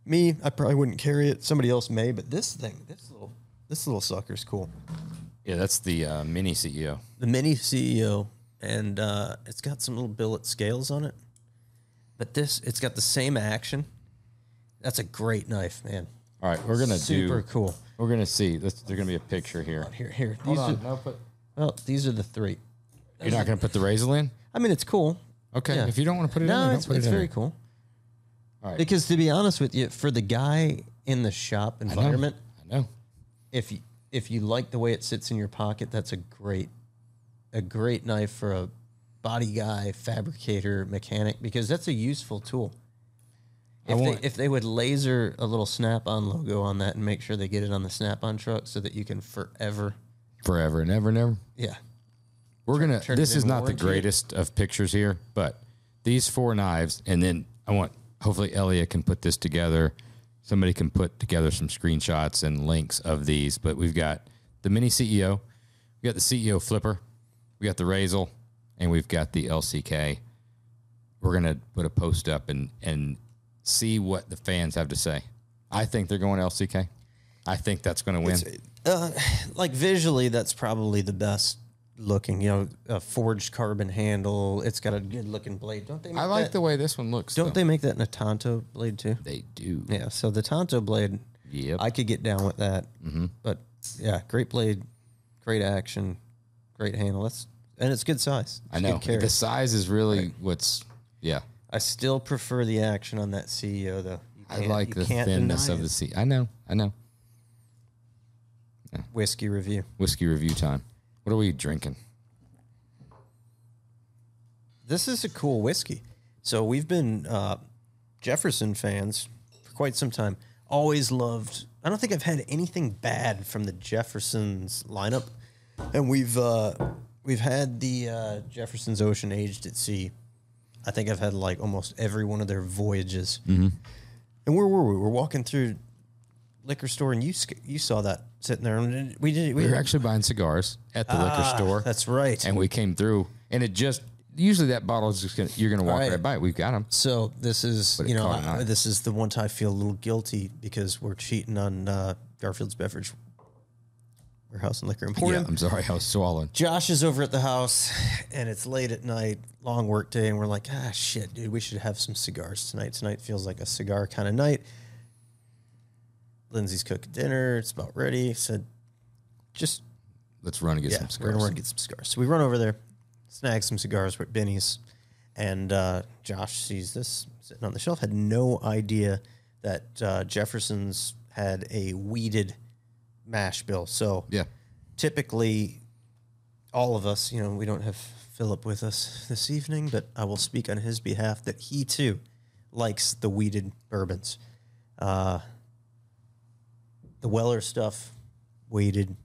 Me, I probably wouldn't carry it. Somebody else may, but this thing, this little, this little sucker's cool. Yeah, that's the uh, mini C E O. The mini C E O, and uh, it's got some little billet scales on it. But this, it's got the same action. That's a great knife, man. All right, we're gonna super do super cool. We're gonna see. That's, there's gonna be a picture here. Here, here. Hold these on. Are, no, put, well, these are the three. You're not gonna put the Razel in? I mean, it's cool. Okay, yeah. If you don't want to put it no, in, no, it's, don't put it's it in. Very cool. Right. Because to be honest with you, for the guy in the shop environment, I know. I know. If you, if you like the way it sits in your pocket, that's a great a great knife for a body guy, fabricator, mechanic, because that's a useful tool. If they, if they would laser a little Snap-on logo on that and make sure they get it on the Snap-on truck so that you can forever, forever and ever and ever. Yeah, we're gonna. This is not the greatest of pictures here, but these four knives, and then I want. Hopefully, Elia can put this together. Somebody can put together some screenshots and links of these. But we've got the mini C E O, we got the C E O Flipper, we got the Razel, and we've got the L C K. We're gonna put a post up and and see what the fans have to say. I think they're going L C K. I think that's going to win. Uh, like visually, that's probably the best looking. You know, a forged carbon handle. It's got a good looking blade. Don't they make I like that? The way this one looks. Don't though. They make that in a Tonto blade too? They do. Yeah, so the Tonto blade, yep. I could get down with that. Mm-hmm. But yeah, great blade, great action, great handle. That's and it's good size. It's I know. Good the size is really right. what's yeah. I still prefer the action on that C E O though. I like the thinness of it. The C E O. I know. I know. Yeah. Whiskey review. Whiskey review time. What are we drinking? This is a cool whiskey. So we've been uh, Jefferson fans for quite some time. Always loved. I don't think I've had anything bad from the Jefferson's lineup, and we've uh, we've had the uh, Jefferson's Ocean aged at sea. I think I've had like almost every one of their voyages. Mm-hmm. And where were we? We're walking through liquor store, and you you saw that. Sitting there, and we did. We, we were actually buying cigars at the ah, liquor store. That's right. And we came through, and it just usually that bottle is just gonna, you're going to walk right. right by it. We've got them. So this is but you know I, this is the one time I feel a little guilty because we're cheating on uh, Garfield's Beverage Warehouse and Liquor Emporium. Yeah, I'm sorry, I was swallowing. Josh is over at the house, and it's late at night, long work day, and we're like, ah, shit, dude, we should have some cigars tonight. Tonight feels like a cigar kind of night. Lindsay's cooking dinner. It's about ready. Said, just... Let's run and get yeah, some cigars. We're going to run and get some cigars. So we run over there, snag some cigars. We're at Benny's. And uh, Josh sees this sitting on the shelf. Had no idea that uh, Jefferson's had a weeded mash bill. So yeah. typically, all of us, you know, we don't have Philip with us this evening, but I will speak on his behalf that he, too, likes the weeded bourbons. Uh, the Weller stuff weighted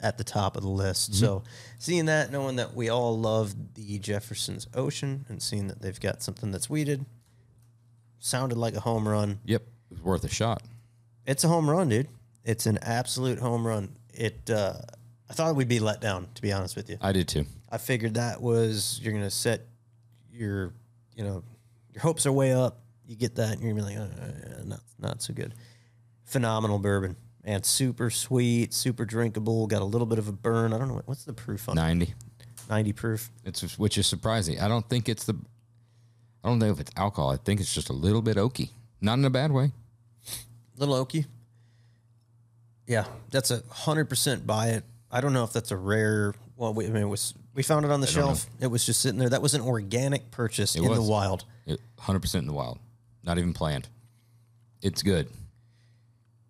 at the top of the list. Mm-hmm. So seeing that, knowing that we all love the Jefferson's Ocean and seeing that they've got something that's weeded, sounded like a home run. Yep, it was worth a shot. It's a home run, dude. It's an absolute home run. It. Uh, I thought we'd be let down, to be honest with you. I did too. I figured that was, you're going to set your, you know, your hopes are way up. You get that, and you're going to be like, oh, yeah, not, not so good. Phenomenal bourbon. And super sweet, super drinkable. Got a little bit of a burn. I don't know. What, what's the proof on ninety. it? ninety. ninety proof. It's Which is surprising. I don't think it's the, I don't know if it's alcohol. I think it's just a little bit oaky. Not in a bad way. Little oaky. Yeah, that's a one hundred percent buy it. I don't know if that's a rare, well, we, I mean, it was, we found it on the I shelf. It was just sitting there. That was an organic purchase it in was. the wild. It, one hundred percent in the wild. Not even planned. It's good.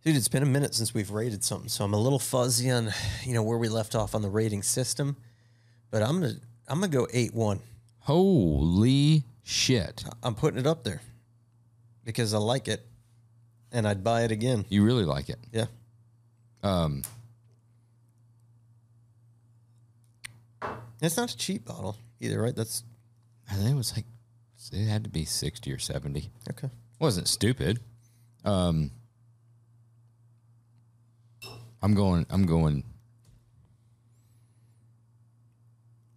Dude, it's been a minute since we've rated something, so I'm a little fuzzy on, you know, where we left off on the rating system. But I'm gonna, I'm gonna go eight one. Holy shit! I'm putting it up there because I like it, and I'd buy it again. You really like it, yeah? Um, it's not a cheap bottle either, right? That's, I think it was like, it had to be sixty or seventy. Okay, wasn't stupid. Um. I'm going, I'm going.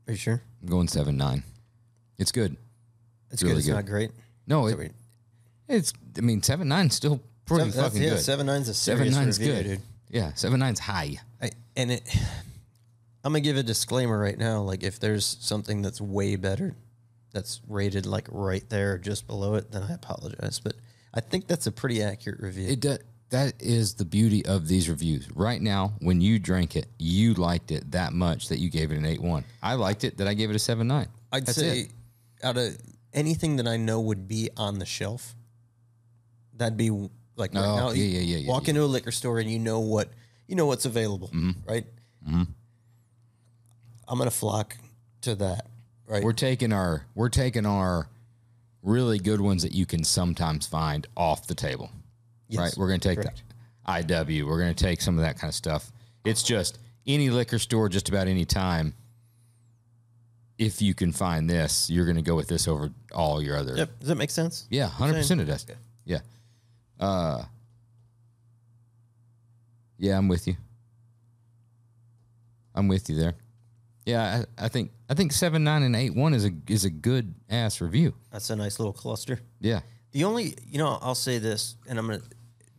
Are you sure? I'm going seven, nine. It's good. It's, it's really good. It's good. Not great. No, it, we... it's, I mean, seven, nine's still pretty seven, fucking yeah, good. Seven, nine's a serious seven, nine's review, good. Dude. Yeah. Seven, nine's high. I, and it, I'm going to give a disclaimer right now. Like if there's something that's way better, that's rated like right there or just below it, then I apologize. But I think that's a pretty accurate review. It does. That is the beauty of these reviews. Right now, when you drank it, you liked it that much that you gave it an eight one. I liked it that I gave it a seven nine. I'd That's say it. Out of anything that I know would be on the shelf, that'd be like right oh, now. Yeah, yeah, yeah, yeah, walk yeah. into a liquor store and you know what you know what's available, mm-hmm. right? Mm-hmm. I'm gonna flock to that. Right. We're taking our we're taking our really good ones that you can sometimes find off the table. Yes, right, we're going to take correct. that I W. We're going to take some of that kind of stuff. It's just any liquor store, just about any time. If you can find this, you're going to go with this over all your other. Yep. Does that make sense? Yeah, one hundred percent it does. Okay. Yeah. Uh, yeah, I'm with you. I'm with you there. Yeah, I, I think I think seven nine and eight one is a is a good ass review. That's a nice little cluster. Yeah. The only, you know, I'll say this, and I'm gonna.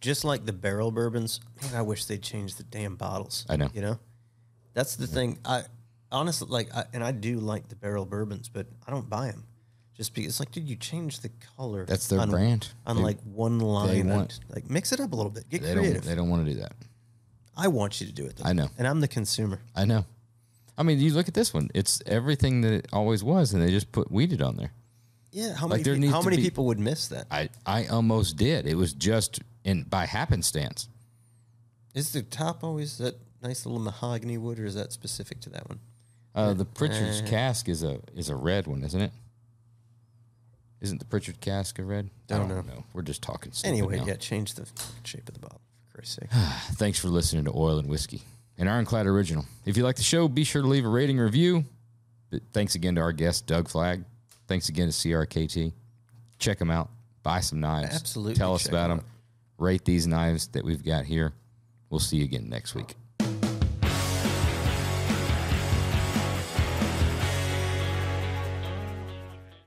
Just like the barrel bourbons, I wish they'd change the damn bottles. I know. You know? That's the yeah. thing. I honestly, like, I, and I do like the barrel bourbons, but I don't buy them. Just because, it's like, dude, you change the color. That's their on, brand. On, dude, like, one line. Want, and, like, mix it up a little bit. Get they creative. Don't, they don't want to do that. I want you to do it, though. I know. And I'm the consumer. I know. I mean, you look at this one. It's everything that it always was, and they just put weeded on there. Yeah, how many, like people, how many be, people would miss that? I, I almost did. It was just in by happenstance. Is the top always that nice little mahogany wood, or is that specific to that one? Uh, the Pritchard's uh, cask is a is a red one, isn't it? Isn't the Pritchard cask a red? Don't I don't know. know. We're just talking stupid Anyway, now. yeah, change the shape of the bottle, for Christ's sake. Thanks for listening to Oil and Whiskey, an Ironclad original. If you like the show, be sure to leave a rating review. But thanks again to our guest, Doug Flagg. Thanks again to C R K T. Check them out. Buy some knives. Absolutely. Tell us about them. Rate these knives that we've got here. We'll see you again next week.